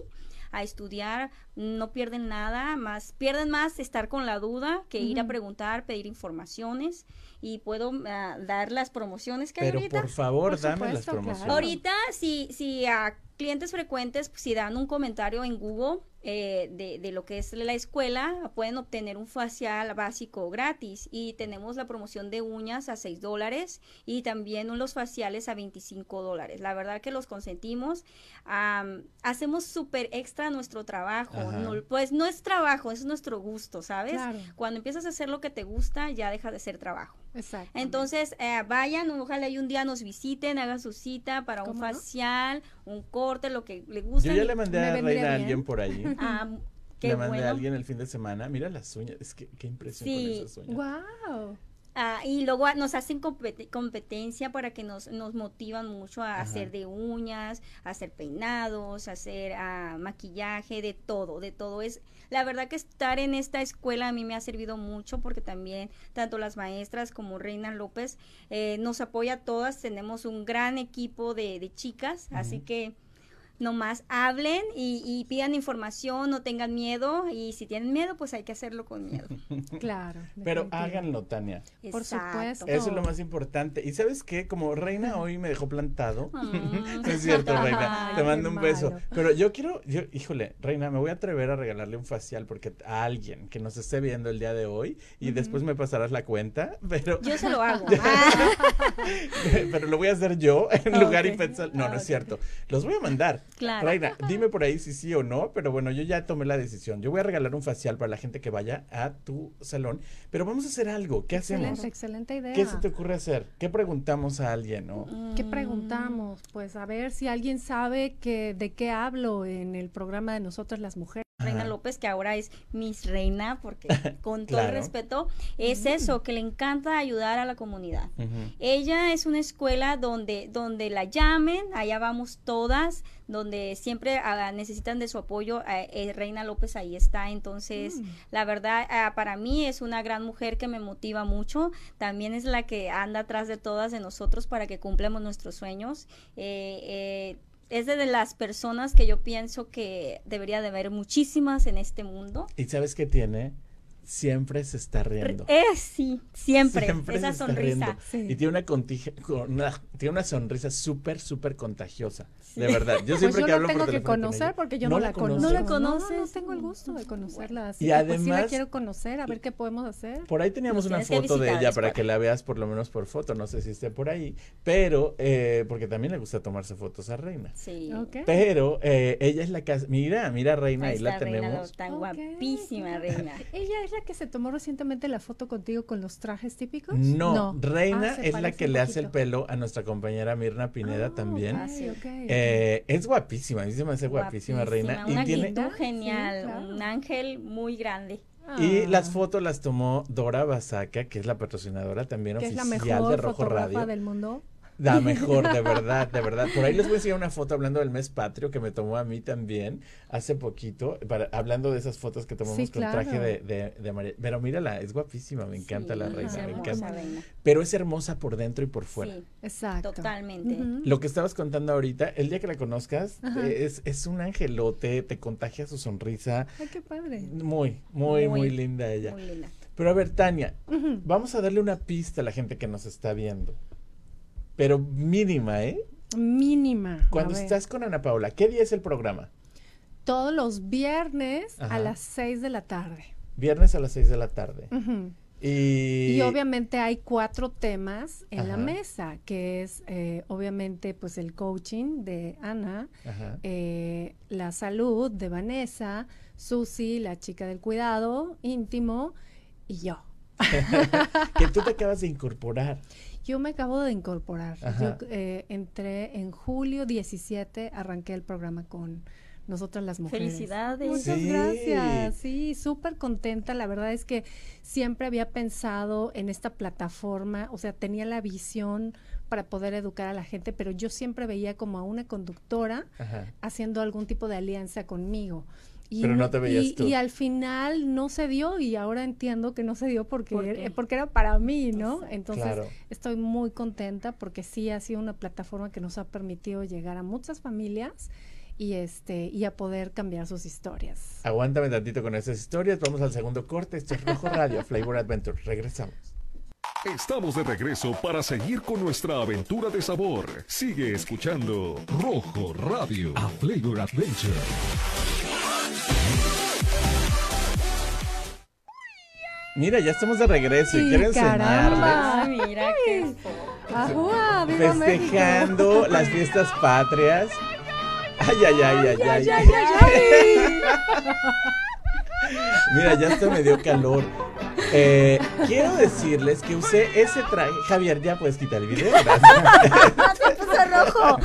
a estudiar, no pierden nada, más pierden más estar con la duda que uh-huh. ir a preguntar, pedir informaciones, y puedo uh, dar las promociones que pero hay ahorita. Pero por favor, por supuesto, dame las promociones. Claro. Ahorita, si, si a clientes frecuentes, si dan un comentario en Google eh, de, de lo que es la escuela, pueden obtener un facial básico gratis, y tenemos la promoción de uñas a seis dólares, y también los faciales a veinticinco dólares. La verdad que los consentimos, um, hacemos súper extra nuestro trabajo, no, pues no es trabajo, es nuestro gusto, ¿sabes? Claro. Cuando empiezas a hacer lo que te gusta, ya deja de ser trabajo. Exacto. Entonces, eh, vayan, ojalá y un día nos visiten, hagan su cita para un facial, no? un corte, lo que le guste. Yo ya le mandé a Reina a alguien por ahí. Ah, qué le mandé bueno. a alguien el fin de semana. Mira las uñas, es que qué impresión sí. con esas uñas. Wow. Ah, y luego nos hacen compet- competencia para que nos, nos motivan mucho a Ajá. hacer de uñas, a hacer peinados, a hacer a maquillaje, de todo, de todo. Es la verdad que estar en esta escuela a mí me ha servido mucho, porque también tanto las maestras como Reina López eh, nos apoya a todas, tenemos un gran equipo de, de chicas, Ajá. así que nomás hablen y, y pidan información, no tengan miedo, y si tienen miedo, pues hay que hacerlo con miedo. Claro. Pero háganlo, Tania. Exacto. Por supuesto. Eso es lo más importante. Y ¿sabes qué? Como Reina hoy me dejó plantado. No es cierto, Reina. Te mando un beso. Pero yo quiero, yo, híjole, Reina, me voy a atrever a regalarle un facial porque a alguien que nos esté viendo el día de hoy, y uh-huh. después me pasarás la cuenta, pero... Yo se lo hago. Pero lo voy a hacer yo en okay. lugar y pensar... No, no okay. es cierto. Los voy a mandar. Claro. Reina, dime por ahí si sí o no, pero bueno, yo ya tomé la decisión. Yo voy a regalar un facial para la gente que vaya a tu salón, pero vamos a hacer algo. ¿Qué excelente, hacemos? Excelente idea. ¿Qué se te ocurre hacer? ¿Qué preguntamos a alguien? ¿No? ¿Qué preguntamos? Pues a ver si alguien sabe que, de qué hablo en el programa de Nosotras las Mujeres. Reina Ajá. López, que ahora es Miss Reina, porque con todo claro. el respeto, es uh-huh. eso, que le encanta ayudar a la comunidad. Uh-huh. Ella es una escuela donde, donde la llamen, allá vamos todas, donde siempre uh, necesitan de su apoyo, uh, eh, Reina López ahí está. Entonces, mm. la verdad, uh, para mí es una gran mujer que me motiva mucho, también es la que anda atrás de todas de nosotros para que cumplamos nuestros sueños. Eh, eh, Es de las personas que yo pienso que debería de haber muchísimas en este mundo. ¿Y sabes qué tiene? Siempre se está riendo. Eh, sí, siempre, siempre esa sonrisa. Sí. Y tiene una, contig- una, tiene una sonrisa súper, súper contagiosa, sí. de verdad. Yo siempre pues yo que hablo por teléfono tengo que conocer porque yo no, no la conozco. No la conoces. No, no tengo el gusto de conocerla. Así y además. Pues sí la quiero conocer, a ver qué podemos hacer. Por ahí teníamos una foto de ella para que la veas por lo menos por foto, no sé si esté por ahí, pero, eh, porque también le gusta tomarse fotos a Reina. Sí. Okay. Pero eh, ella es la que, mira, mira Reina, ahí, ahí la Reina tenemos. Tan okay. guapísima Reina. Ella es la que se tomó recientemente la foto contigo con los trajes típicos? No, no. Reina ah, es la que le hace el pelo a nuestra compañera Mirna Pineda oh, también. Ah, sí, okay. eh, es guapísima, a mí se me hace guapísima, guapísima Reina. Una y tiene genial, sí, claro. Un ángel muy grande. Y ah. las fotos las tomó Dora Bazaca, que es la patrocinadora también oficial es la mejor de Rojo Radio. Del mundo. La mejor, de verdad, de verdad. Por ahí les voy a enseñar una foto hablando del mes patrio que me tomó a mí también hace poquito, para, hablando de esas fotos que tomamos sí, con claro. traje de, de, de María. Pero mírala, es guapísima, me encanta sí, la Reina, me encanta. Reina. Pero es hermosa por dentro y por fuera. Sí, exacto. Totalmente. Uh-huh. Lo que estabas contando ahorita, el día que la conozcas, es, es un angelote, te contagia su sonrisa. Ay, qué padre. Muy, muy, muy, muy linda ella. Muy linda. Pero a ver, Tania, uh-huh. vamos a darle una pista a la gente que nos está viendo. Pero mínima, ¿eh? Mínima. Cuando estás con Ana Paula, ¿qué día es el programa? Todos los viernes Ajá. a las seis de la tarde. Viernes a las seis de la tarde. Uh-huh. Y... y obviamente hay cuatro temas en Ajá. la mesa, que es eh, obviamente pues el coaching de Ana, eh, la salud de Vanessa, Susi, la chica del cuidado íntimo y yo. Que tú te acabas de incorporar. Yo me acabo de incorporar, Ajá. yo eh, entré en julio diecisiete, arranqué el programa con Nosotras las Mujeres. ¡Felicidades! Muchas sí. gracias, sí, súper contenta, la verdad es que siempre había pensado en esta plataforma, o sea, tenía la visión para poder educar a la gente, pero yo siempre veía como a una conductora Ajá. haciendo algún tipo de alianza conmigo. Y, pero no te veías y, tú. Y al final no se dio y ahora entiendo que no se dio porque, ¿Por qué? porque era para mí, ¿no? Entonces claro. estoy muy contenta porque sí ha sido una plataforma que nos ha permitido llegar a muchas familias y este y a poder cambiar sus historias. Aguántame tantito con esas historias, vamos al segundo corte, esto es Rojo Radio, Flavor Adventure, regresamos. Estamos de regreso para seguir con nuestra aventura de sabor. Sigue escuchando Rojo Radio, a Flavor Adventure. Mira, ya estamos de regreso y quiero enseñarles. Mira qué Ajua, viva festejando México. Las fiestas patrias. Ay, ay, ay, ay, ay. ay, ay, ay, ay. Mira, ya hasta me dio calor. Eh, quiero decirles que usé ese traje. Javier, ya puedes quitar el video. Te puse rojo.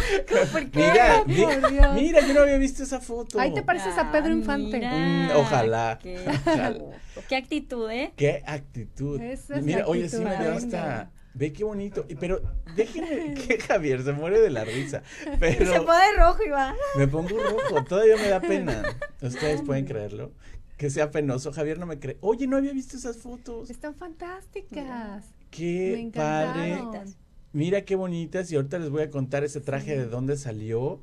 ¿Por qué? Mira, mira, mira, yo no había visto esa foto. Ahí te pareces ah, a Pedro Infante. Mira, mm, ojalá, qué, ojalá. Qué actitud, ¿eh? Qué actitud. Esa es mira, oye, sí me dio hasta. Ve qué bonito, pero déjenme que Javier se muere de la risa, pero se pone rojo, Iván. Me pongo rojo, todavía me da pena. Ustedes pueden creerlo. Que sea penoso, Javier no me cree. Oye, no había visto esas fotos. Están fantásticas. Qué padre. Mira qué bonitas. Y ahorita les voy a contar ese traje sí. de dónde salió.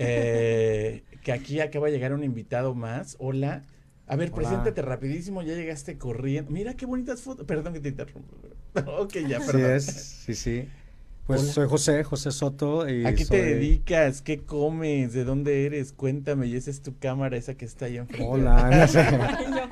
Eh, que aquí acaba de llegar un invitado más. Hola. A ver, Hola. Preséntate rapidísimo. Ya llegaste corriendo. Mira qué bonitas fotos. Perdón que te interrumpo. Ok, ya, perdón. Sí, es. Sí, sí. Pues Hola. Soy José, José Soto. Y ¿a qué soy... te dedicas? ¿Qué comes? ¿De dónde eres? Cuéntame, y esa es tu cámara, esa que está ahí enfrente. Hola.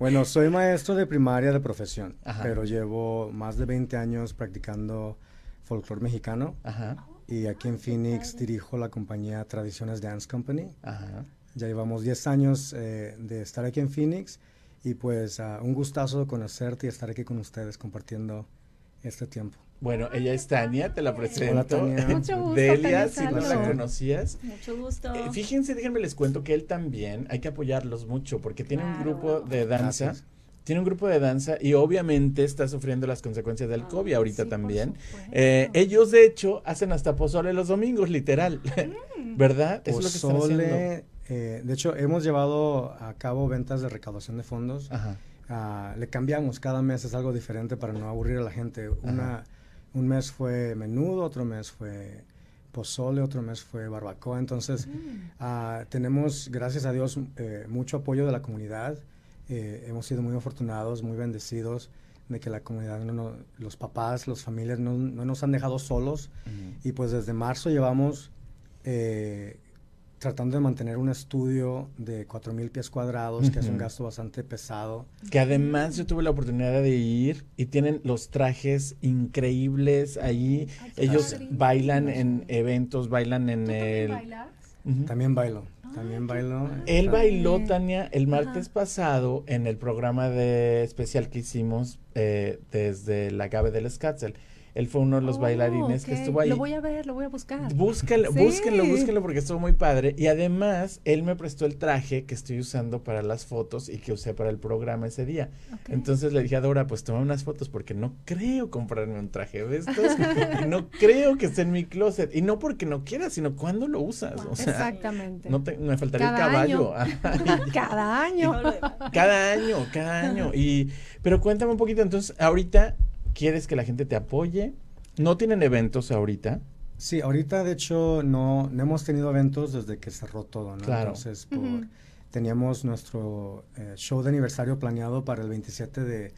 Bueno, soy maestro de primaria de profesión, Ajá. pero llevo más de veinte años practicando folclore mexicano. Ajá. Y aquí en Phoenix dirijo la compañía Tradiciones Dance Company. Ajá. Ya llevamos diez años eh, de estar aquí en Phoenix y pues uh, un gustazo conocerte y estar aquí con ustedes compartiendo este tiempo. Bueno, ella es Tania, te la presento. Hola, Tania. Mucho gusto, Delia, Tania, si no la conocías. Mucho gusto. Eh, fíjense, déjenme les cuento que él también, hay que apoyarlos mucho, porque tiene claro. un grupo de danza, Gracias. tiene un grupo de danza y obviamente está sufriendo las consecuencias del ah, COVID ahorita sí, también. Eh, ellos, de hecho, hacen hasta pozole los domingos, literal, mm. ¿verdad? Eso pozole, es lo que están haciendo. Eh, de hecho, hemos llevado a cabo ventas de recaudación de fondos. Ajá. Uh, le cambiamos, cada mes es algo diferente para no aburrir a la gente. Una... Ajá. Un mes fue menudo, otro mes fue pozole, otro mes fue barbacoa. Entonces, mm. uh, tenemos, gracias a Dios, eh, mucho apoyo de la comunidad. Eh, hemos sido muy afortunados, muy bendecidos de que la comunidad, no, no, los papás, las familias no, no nos han dejado solos. Mm. Y pues desde marzo llevamos eh, tratando de mantener un estudio de cuatro mil pies cuadrados, uh-huh. que es un gasto bastante pesado. Que además yo tuve la oportunidad de ir y tienen los trajes increíbles ahí. Ay, ellos padre. Bailan en eventos, bailan en ¿Tú el... ¿También bailas? Uh-huh. También bailo. También bailó. Él bailó, Tania, el martes Ajá. pasado en el programa de especial que hicimos eh, desde la Gabe del Scottsdale. Él fue uno de los oh, bailarines okay. que estuvo ahí. Lo voy a ver, lo voy a buscar. Búscalo, sí. búsquenlo, búsquenlo porque estuvo muy padre. Y además, él me prestó el traje que estoy usando para las fotos y que usé para el programa ese día. Okay. Entonces le dije a Dora, pues toma unas fotos porque no creo comprarme un traje de estos. No creo que esté en mi closet. Y no porque no quiera, sino cuando lo usas. Wow. O sea, exactamente. No te, me faltaría cada el caballo. Año. Cada año. Cada año, cada año. Y, pero cuéntame un poquito, entonces, ahorita... ¿Quieres que la gente te apoye? ¿No tienen eventos ahorita? Sí, ahorita de hecho no, no hemos tenido eventos desde que cerró todo, ¿no? Claro. Entonces por, uh-huh. teníamos nuestro eh, show de aniversario planeado para el veintisiete de,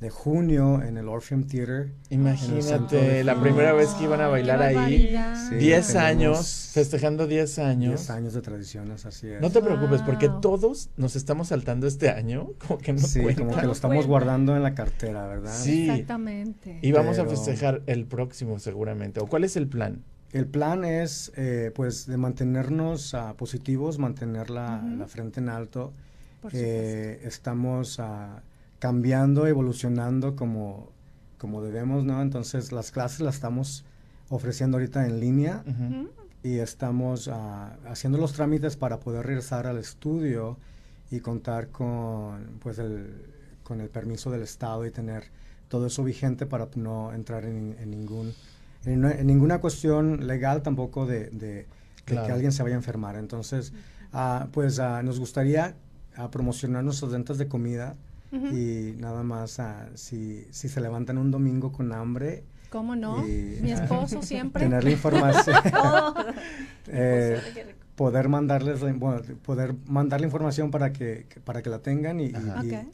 de junio en el Orpheum Theater. Imagínate, la primera vez que iban a bailar ahí. diez sí, años, festejando diez años. diez años de tradiciones, así es. No te wow. preocupes, porque todos nos estamos saltando este año, como que no Sí, cuenta. Como que lo estamos no guardando en la cartera, ¿verdad? Sí. Exactamente. Y vamos Pero... a festejar el próximo seguramente. ¿O cuál es el plan? El plan es, eh, pues, de mantenernos uh, positivos, mantener la, uh-huh. la frente en alto. Por eh, estamos... Uh, cambiando, evolucionando como, como debemos, ¿no? Entonces, las clases las estamos ofreciendo ahorita en línea uh-huh. y estamos uh, haciendo los trámites para poder regresar al estudio y contar con, pues, el, con el permiso del Estado y tener todo eso vigente para no entrar en, en, ningún, en, en ninguna cuestión legal tampoco de, de, claro. de que alguien se vaya a enfermar. Entonces, uh, pues, uh, nos gustaría uh, promocionar nuestros ventas de comida. Uh-huh. Y nada más, uh, si, si se levantan un domingo con hambre. ¿Cómo no? Y, Mi esposo uh, siempre. Tener la información. oh. eh, poder mandarles, la, bueno, poder mandar la información para que, que, para que la tengan y, uh-huh. y, okay.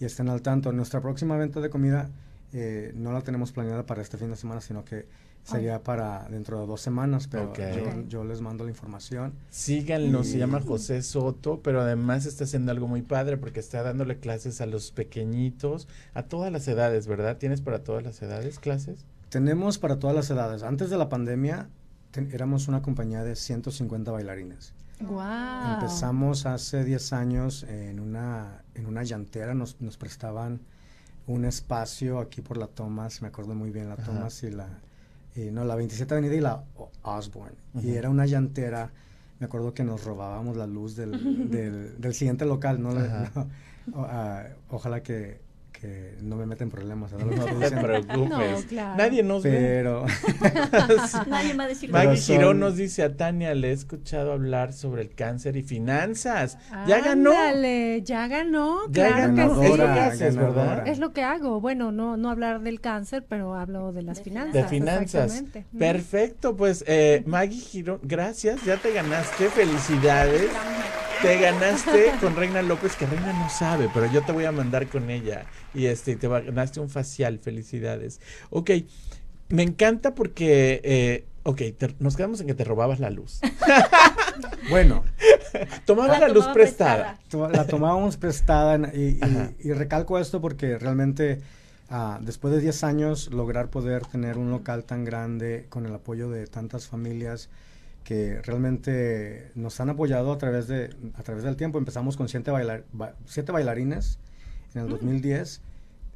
y, y estén al tanto. Nuestra próxima venta de comida eh, no la tenemos planeada para este fin de semana, sino que sería para dentro de dos semanas, pero okay. yo, yo les mando la información. Síganlo, y... se llama José Soto, pero además está haciendo algo muy padre porque está dándole clases a los pequeñitos, a todas las edades, ¿verdad? ¿Tienes para todas las edades clases? Tenemos para todas las edades. Antes de la pandemia ten, éramos una compañía de ciento cincuenta bailarines. Wow. Empezamos hace diez años en una, en una llantera, nos, nos prestaban un espacio aquí por la Thomas, me acuerdo muy bien, la Ajá. Thomas y la... Y no, la veintisiete Avenida y la Osborne. Uh-huh. Y era una llantera. Me acuerdo que nos robábamos la luz del, del, del siguiente local. No, no o, uh, ojalá que, que no me meten problemas. No te preocupes. No, claro. Nadie nos Pero, ve. Nadie va a decir Maggie Girón nos dice a Tania, le he escuchado hablar sobre el cáncer y finanzas. Ah, ya ganó. Ándale, ya ganó. Ya claro ganó. Que sí. Es lo que haces, ¿verdad? Es lo que hago. Bueno, no, no hablar del cáncer, pero hablo de las de finanzas. De finanzas. Perfecto, pues eh, Maggie Girón, gracias. Ya te ganaste. Felicidades. Te ganaste con Reina López, que Reina no sabe, pero yo te voy a mandar con ella. Y este, te ganaste un facial, felicidades. Ok, me encanta porque, eh, ok, te, nos quedamos en que te robabas la luz. Bueno. Tomabas la, la luz prestada. prestada. La tomábamos prestada y, y, y recalco esto porque realmente uh, después de diez años lograr poder tener un local tan grande con el apoyo de tantas familias que realmente nos han apoyado a través de a través del tiempo. Empezamos con siete, bailar, ba, siete bailarines en el mm. dos mil diez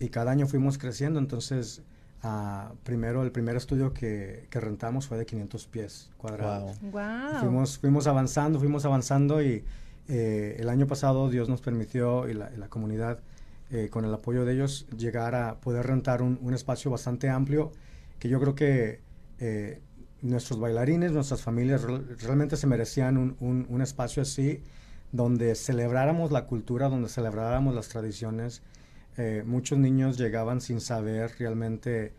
y cada año fuimos creciendo. Entonces, uh, primero el primer estudio que, que rentamos fue de quinientos pies cuadrados. Wow. Wow. Fuimos, fuimos avanzando, fuimos avanzando y eh, el año pasado Dios nos permitió y la, la comunidad, eh, con el apoyo de ellos, llegar a poder rentar un, un espacio bastante amplio que yo creo que... Eh, nuestros bailarines, nuestras familias realmente se merecían un, un, un espacio así donde celebráramos la cultura, donde celebráramos las tradiciones. Eh, muchos niños llegaban sin saber realmente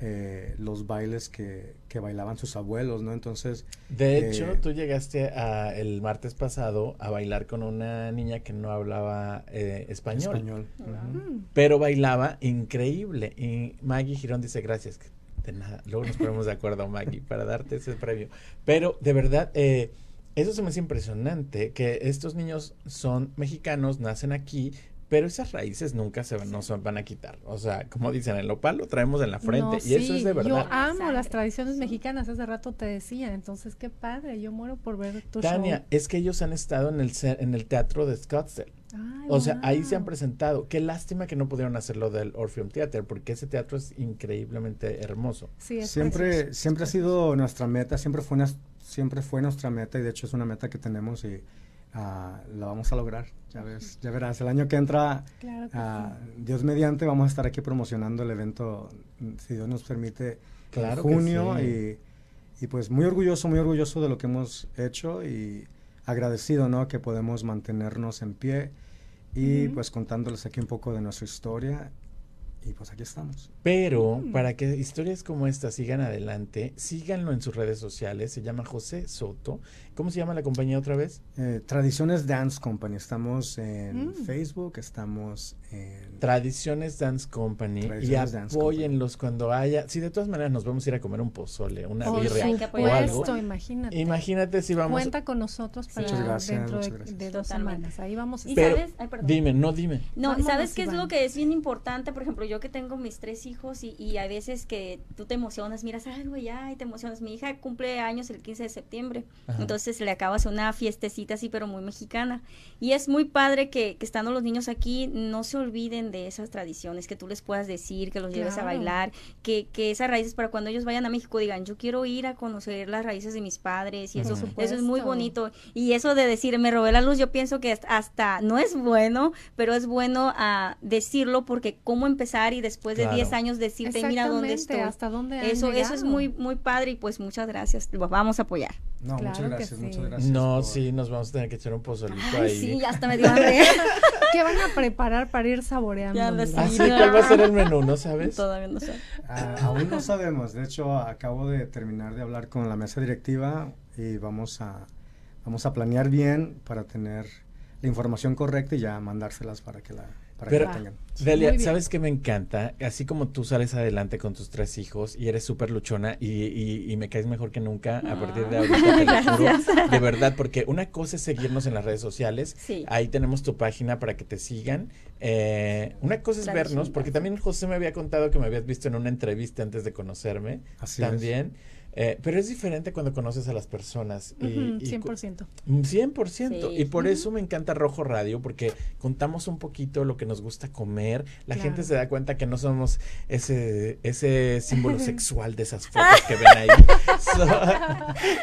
eh, los bailes que, que bailaban sus abuelos, ¿no? Entonces... De hecho, eh, tú llegaste a, el martes pasado a bailar con una niña que no hablaba eh, español. Español. Uh-huh. Pero bailaba increíble. Y Maggie Girón dice, gracias, de nada, luego nos ponemos de acuerdo, Maggie, para darte ese premio, pero de verdad, eh, eso se me hace impresionante, que estos niños son mexicanos, nacen aquí, Pero esas raíces nunca se van, no se van a quitar. O sea, como dicen, el opal lo traemos en la frente. No, y sí, eso es de verdad. Yo amo las tradiciones mexicanas, hace rato te decía. Entonces, qué padre, yo muero por ver tu Tania, show. Tania, es que ellos han estado en el, en el teatro de Scottsdale. Ay, o sea, wow. Ahí se han presentado. Qué lástima que no pudieron hacerlo del Orpheum Theater, porque ese teatro es increíblemente hermoso. Sí, es siempre precioso. Siempre ha sido nuestra meta, siempre fue, una, siempre fue nuestra meta, y de hecho es una meta que tenemos y... Uh, la vamos a lograr, ya ves, ya verás, el año que entra, claro que uh, sí. Dios mediante, vamos a estar aquí promocionando el evento, si Dios nos permite, claro en junio, sí. y, y pues muy orgulloso, muy orgulloso de lo que hemos hecho y agradecido, ¿no?, que podemos mantenernos en pie y uh-huh. pues contándoles aquí un poco de nuestra historia. Y pues aquí estamos. Pero mm. para que historias como esta sigan adelante, síganlo en sus redes sociales. Se llama José Soto. ¿Cómo se llama la compañía otra vez? Eh, Tradiciones Dance Company. Estamos en mm. Facebook, estamos en... Tradiciones Dance Company. Tradiciones y apóyenlos cuando haya... Si de todas maneras nos vamos a ir a comer un pozole, una oh, birria sí, o algo. Esto, imagínate. Imagínate si vamos... Cuenta con nosotros para muchas gracias, dentro muchas gracias. De, de dos semanas. Ahí vamos a estar. ¿Sabes? Ay, perdón. Dime, no dime. No, vámonos, ¿sabes qué es lo que es bien importante? Por ejemplo, yo que tengo mis tres hijos y, y a veces que tú te emocionas, miras algo ya y te emocionas. Mi hija cumple años el quince de septiembre. Ajá. Entonces le acabas una fiestecita así, pero muy mexicana. Y es muy padre que, que estando los niños aquí, no se olviden de esas tradiciones, que tú les puedas decir, que los claro. lleves a bailar, que, que esas raíces para cuando ellos vayan a México digan, yo quiero ir a conocer las raíces de mis padres y eso, eso es muy bonito. Y eso de decir, me robé la luz, yo pienso que hasta, hasta no es bueno, pero es bueno uh, decirlo porque cómo empezar y después claro. de diez años decirte, mira dónde estoy. Hasta dónde eso, eso es muy muy padre y pues muchas gracias, los vamos a apoyar. No, claro muchas gracias, sí. muchas gracias. No, por... sí, nos vamos a tener que echar un pozolito Ay, ahí. Sí, ya hasta me dio hambre. ¿Qué van a preparar para ir saboreando? Así, ¿cuál va a ser el menú? ¿No sabes? Todavía no sabemos. Ah, aún no sabemos, de hecho acabo de terminar de hablar con la mesa directiva y vamos a, vamos a planear bien para tener la información correcta y ya mandárselas para que la... Para Pero, que sí, Delia, ¿sabes qué me encanta? Así como tú sales adelante con tus tres hijos y eres súper luchona y, y, y me caes mejor que nunca ah. a partir de ahorita, te lo juro, de verdad, porque una cosa es seguirnos en las redes sociales, sí. ahí tenemos tu página para que te sigan, eh, una cosa es vernos, porque también José me había contado que me habías visto en una entrevista antes de conocerme, Así también, es. Eh, pero es diferente cuando conoces a las personas. Y, uh-huh, cien por ciento. Y cien por ciento. Sí. Y por uh-huh. eso me encanta Rojo Radio, porque contamos un poquito lo que nos gusta comer. La claro. gente se da cuenta que no somos ese ese símbolo sexual de esas fotos que ven ahí. So,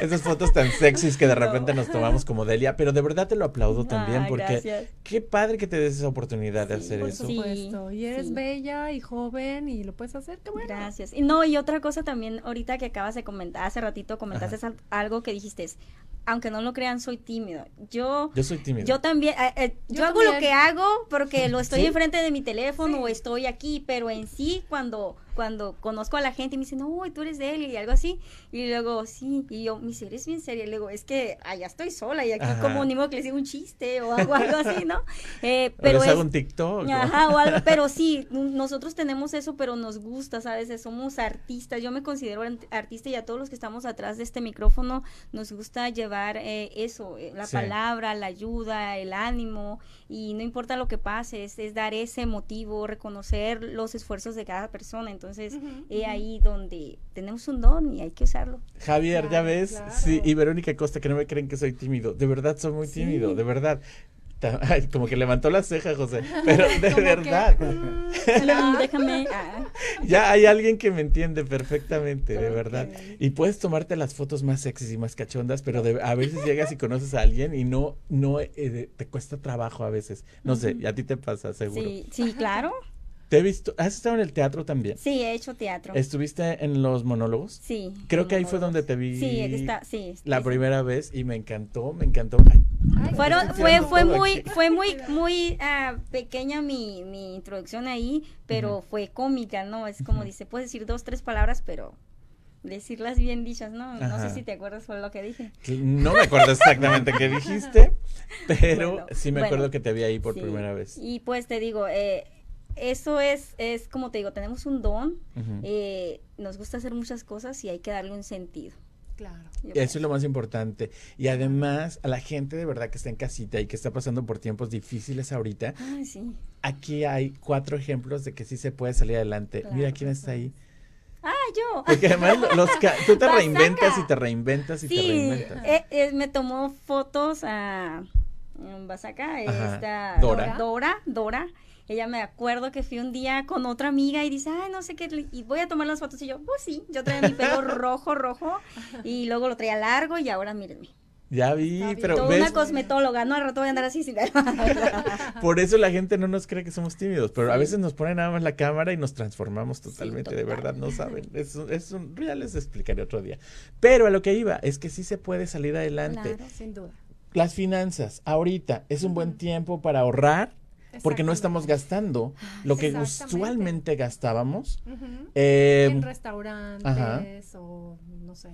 esas fotos tan sexys que de repente no. nos tomamos como Delia. Pero de verdad te lo aplaudo también, ah, porque gracias. Qué padre que te des esa oportunidad sí, de hacer por eso. Por supuesto. Y eres sí. bella y joven y lo puedes hacer. Qué bueno. Gracias. Y no, y otra cosa también, ahorita que acabas de comentar, hace ratito comentaste Ajá. algo que dijiste, es, aunque no lo crean, soy tímido. Yo yo soy tímido. Yo también, eh, eh, yo, yo hago también. Lo que hago porque lo estoy ¿Sí? enfrente de mi teléfono sí. o estoy aquí, pero en sí cuando cuando conozco a la gente y me dicen, uy, tú eres de él y algo así, y luego sí, y yo, mis eres bien seria, y luego, es que allá estoy sola y aquí ajá. como ni modo que les digo un chiste o hago algo así, ¿no? Eh, pero les hago un TikTok. Ajá, o algo, pero sí, nosotros tenemos eso, pero nos gusta, ¿sabes? Somos artistas, yo me considero artista y a todos los que estamos atrás de este micrófono nos gusta llevar eh, eso, eh, la sí. palabra, la ayuda, el ánimo, y no importa lo que pase, es, es dar ese motivo, reconocer los esfuerzos de cada persona. Entonces, Entonces, uh-huh, es eh, uh-huh. ahí donde tenemos un don y hay que usarlo. Javier, claro, ya ves, claro. sí, y Verónica Costa, que no me creen que soy tímido. De verdad, soy muy tímido, sí. de verdad. Ay, como que levantó la ceja, José, pero de verdad. Que, no, déjame. Ah. Ya hay alguien que me entiende perfectamente, de verdad. Y puedes tomarte las fotos más sexys y más cachondas, pero de, a veces llegas y conoces a alguien y no, no eh, te cuesta trabajo a veces. No sé, uh-huh. a ti te pasa, seguro. Sí, sí, claro. Te he visto, ¿has estado en el teatro también? Sí, he hecho teatro. ¿Estuviste en los monólogos? Sí. Creo que monólogos. Ahí fue donde te vi sí, está, sí, está, la sí. primera vez y me encantó, me encantó. Ay, Ay, fueron, fue fue muy, aquí. fue muy, muy uh, pequeña mi, mi introducción ahí, pero uh-huh. fue cómica, ¿no? Es como uh-huh. dice, puedes decir dos, tres palabras, pero... decirlas bien dichas, ¿no? No Ajá. sé si te acuerdas por lo que dije. No me acuerdo exactamente qué dijiste, pero bueno, sí me acuerdo bueno, que te vi ahí por sí. primera vez. Y pues te digo, eh, eso es, es como te digo, tenemos un don, uh-huh. eh, nos gusta hacer muchas cosas y hay que darle un sentido. Claro. Eso es lo más importante. Y además, a la gente de verdad que está en casita y que está pasando por tiempos difíciles ahorita. Ay, sí. aquí hay cuatro ejemplos de que sí se puede salir adelante. Claro. Mira quién está ahí. Ah, yo. Porque además los tú te reinventas y te reinventas y sí, te reinventas. Eh, eh, me tomó fotos a Bazaca, esta Dora. Dora, Dora. Ella me acuerdo que fui un día con otra amiga y dice, ay, no sé qué, y voy a tomar las fotos. Y yo, pues sí, yo traía mi pelo rojo, rojo, y luego lo traía largo y ahora mírenme. Ya vi, ya vi, pero toda ves, una cosmetóloga, no, al rato voy a andar así sin Por eso la gente no nos cree que somos tímidos, pero sí. A veces nos ponen nada más la cámara y nos transformamos totalmente, sí, total. De verdad, no saben, es, es un, ya les explicaré otro día. Pero a lo que iba, es que sí se puede salir adelante. Claro, sin duda. Las finanzas, ahorita, es un uh-huh. buen tiempo para ahorrar, porque no estamos gastando lo que usualmente gastábamos. Uh-huh. eh, en restaurantes, ajá. o no sé.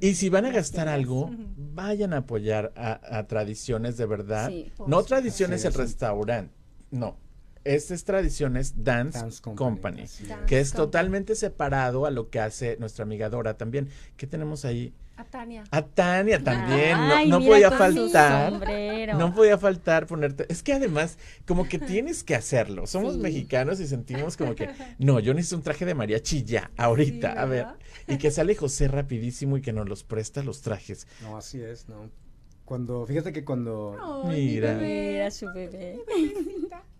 Y si van a gastar algo, vayan a apoyar a, a Tradiciones de verdad. Sí, pues, no Tradiciones sí, el sí. restaurante, no. Este es Tradiciones Dance, Dance Company, Company Dance que es Company. Totalmente separado a lo que hace nuestra amiga Dora también. ¿Qué tenemos ahí? A Tania. A Tania también. Ay, no no podía faltar. No podía faltar ponerte. Es que además, como que tienes que hacerlo. Somos sí. mexicanos y sentimos como que, no, yo necesito un traje de mariachi ya, ahorita. Sí, a ver. Y que sale José rapidísimo y que nos los presta los trajes. No, así es, no. Cuando, fíjate que cuando. Oh, mira. Mira su bebé.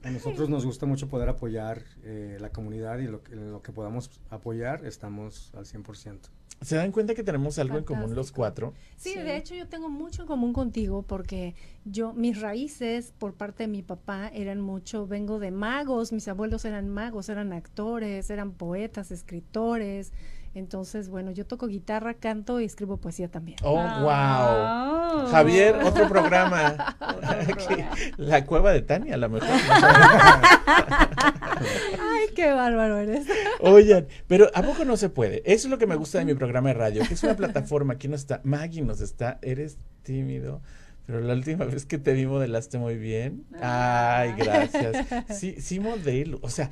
A nosotros nos gusta mucho poder apoyar eh, la comunidad y lo, lo que podamos apoyar, estamos al cien por ciento. ¿Se dan cuenta que tenemos algo Fantástico. En común los cuatro? Sí, sí, de hecho yo tengo mucho en común contigo porque yo, mis raíces por parte de mi papá eran mucho, vengo de magos, mis abuelos eran magos, eran actores, eran poetas, escritores, entonces bueno, yo toco guitarra, canto y escribo poesía también. ¡Oh, wow! wow. Javier, otro programa. La cueva de Tania, a lo mejor. ¡Ay, qué bárbaro eres! Oigan, pero ¿a poco no se puede? Eso es lo que me gusta de mi programa de radio, que es una plataforma, aquí no está, Maggie nos está, eres tímido, pero la última vez que te vi modelaste muy bien. Ay, gracias. Sí, sí modelo, o sea,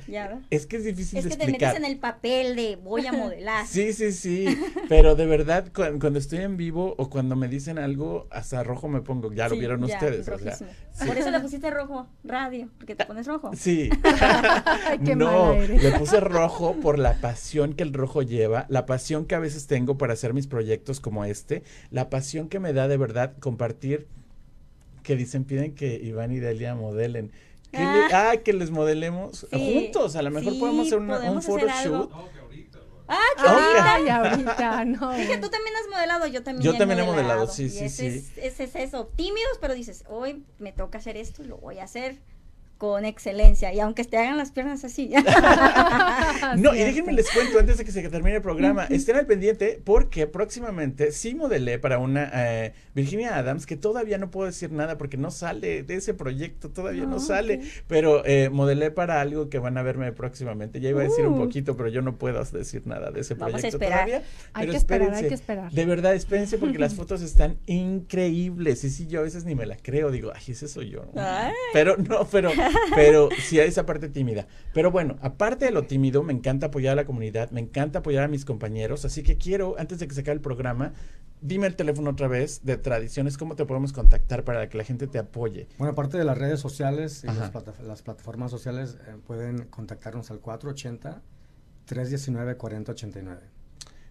es que es difícil de explicar. Es que te metes en el papel de voy a modelar. Sí, sí, sí, pero de verdad, cu- cuando estoy en vivo o cuando me dicen algo, hasta rojo me pongo, ya lo sí, vieron ya, ustedes. O sea, sí. Por eso le pusiste rojo, radio, porque te pones rojo. Sí. Ay, qué no, le puse rojo por la pasión que el rojo lleva, la pasión que a veces tengo para hacer mis proyectos como este, la pasión que me da de verdad compartir que dicen, piden que Iván y Delia modelen. Que ah, le, ah, que les modelemos sí, juntos. A lo mejor sí, podemos hacer una, podemos un photoshoot. Oh, ah, que ahorita. Ay, ahorita, no. Es que tú también has modelado, yo también. Yo he también modelado. he modelado, sí, y sí, ese sí. Es, ese es eso, tímidos, pero dices, hoy me toca hacer esto y lo voy a hacer con excelencia, y aunque te hagan las piernas así. No, y déjenme les cuento antes de que se termine el programa, estén al pendiente porque próximamente sí modelé para una eh, Virginia Adams, que todavía no puedo decir nada porque no sale de ese proyecto, todavía oh, no sale, okay. pero eh, modelé para algo que van a verme próximamente, ya iba a decir uh. un poquito, pero yo no puedo decir nada de ese Vamos proyecto todavía. Hay que esperar, hay que esperar. De verdad, espérense porque las fotos están increíbles, y sí, yo a veces ni me la creo, digo, ay, ese soy yo. Ay. Pero no, pero... Pero sí hay esa parte tímida. Pero bueno, aparte de lo tímido, me encanta apoyar a la comunidad, me encanta apoyar a mis compañeros, así que quiero, antes de que se acabe el programa, dime el teléfono otra vez de Tradiciones, cómo te podemos contactar para que la gente te apoye. Bueno, aparte de las redes sociales y las, plata- las plataformas sociales, eh, pueden contactarnos al cuatro ochenta, tres diecinueve, cuarenta ochenta y nueve.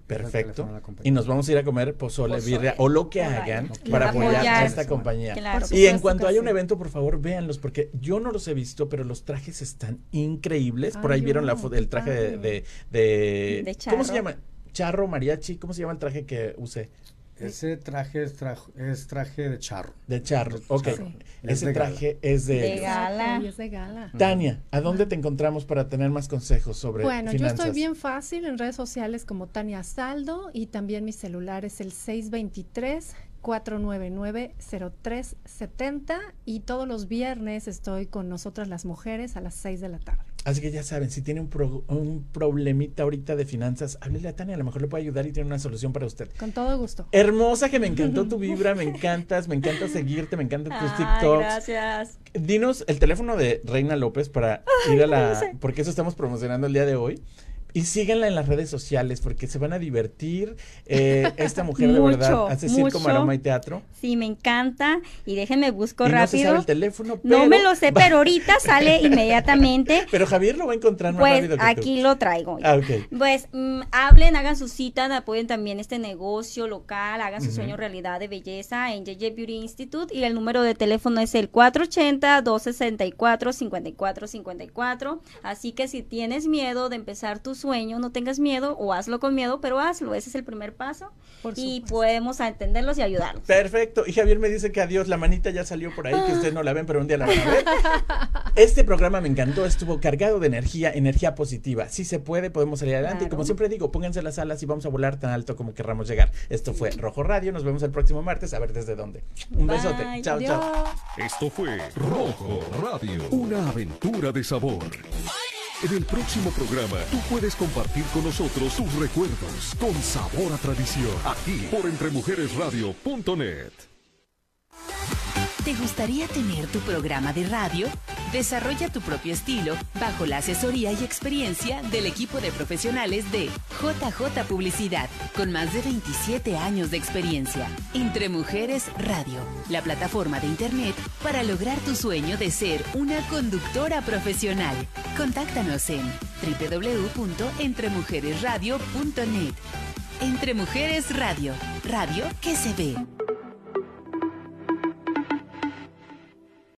Perfecto. Y nos vamos a ir a comer pozole, pozole. birria o lo que hagan okay. para apoyar a esta compañía. Claro. Y en cuanto haya un evento, por favor, véanlos, porque yo no los he visto, pero los trajes están increíbles. Ay, por ahí vieron la foto, el traje de, de, de, de ¿cómo se llama? Charro, mariachi, ¿cómo se llama el traje que usé? Ese traje es, trajo, es traje de charro. De charro, ok. Sí. Ese traje es de... De gala. Sí, es de gala. Tania, ¿a dónde te encontramos para tener más consejos sobre bueno, finanzas? Bueno, yo estoy bien fácil en redes sociales como Tania Zaldo y también mi celular es el seis dos tres, cuatro nueve nueve, cero tres siete cero y todos los viernes estoy con Nosotras las Mujeres a las seis de la tarde. Así que ya saben, si tiene un, pro, un problemita ahorita de finanzas, háblele a Tania, a lo mejor le puede ayudar y tiene una solución para usted. Con todo gusto. Hermosa, que me encantó tu vibra, me encantas, me encanta seguirte, me encantan tus TikToks. Gracias. Dinos el teléfono de Reina López para Ay, ir a la, no sé. porque eso estamos promocionando el día de hoy. Y síguenla en las redes sociales porque se van a divertir. Eh, esta mujer mucho, de verdad hace mucho. circo, maroma y teatro. Sí, me encanta. Y déjenme busco y rápido. No se sabe el teléfono, pero no me lo sé, va. Pero ahorita sale inmediatamente. Pero Javier lo va a encontrar más pues, rápido que aquí tú. Lo traigo. Ah, okay. Pues mmm, hablen, hagan sus citas, apoyen también este negocio local, hagan su uh-huh. sueño realidad de belleza en J J Beauty Institute. Y el número de teléfono es el cuatro ochenta, dos sesenta y cuatro, cincuenta y cuatro cincuenta y cuatro. Así que si tienes miedo de empezar tus sueño, no tengas miedo o hazlo con miedo, pero hazlo, ese es el primer paso y podemos entenderlos y ayudarlos. Perfecto, y Javier me dice que adiós, la manita ya salió por ahí, que ustedes no la ven, pero un día la van a ver. Este programa me encantó, estuvo cargado de energía, energía positiva, si se puede, podemos salir adelante, claro. Y como siempre digo, pónganse las alas y vamos a volar tan alto como querramos llegar. Esto fue Rojo Radio, nos vemos el próximo martes, a ver desde dónde. Un Bye, besote, chao, adiós. Chao. Esto fue Rojo Radio, una aventura de sabor. En el próximo programa, tú puedes compartir con nosotros tus recuerdos con sabor a tradición, aquí por entre mujeres radio punto net. ¿Te gustaría tener tu programa de radio? Desarrolla tu propio estilo bajo la asesoría y experiencia del equipo de profesionales de J J Publicidad, con más de veintisiete años de experiencia. Entre Mujeres Radio, la plataforma de internet para lograr tu sueño de ser una conductora profesional. Contáctanos en doble u doble u doble u punto entre mujeres radio punto net. Entre Mujeres Radio, radio que se ve.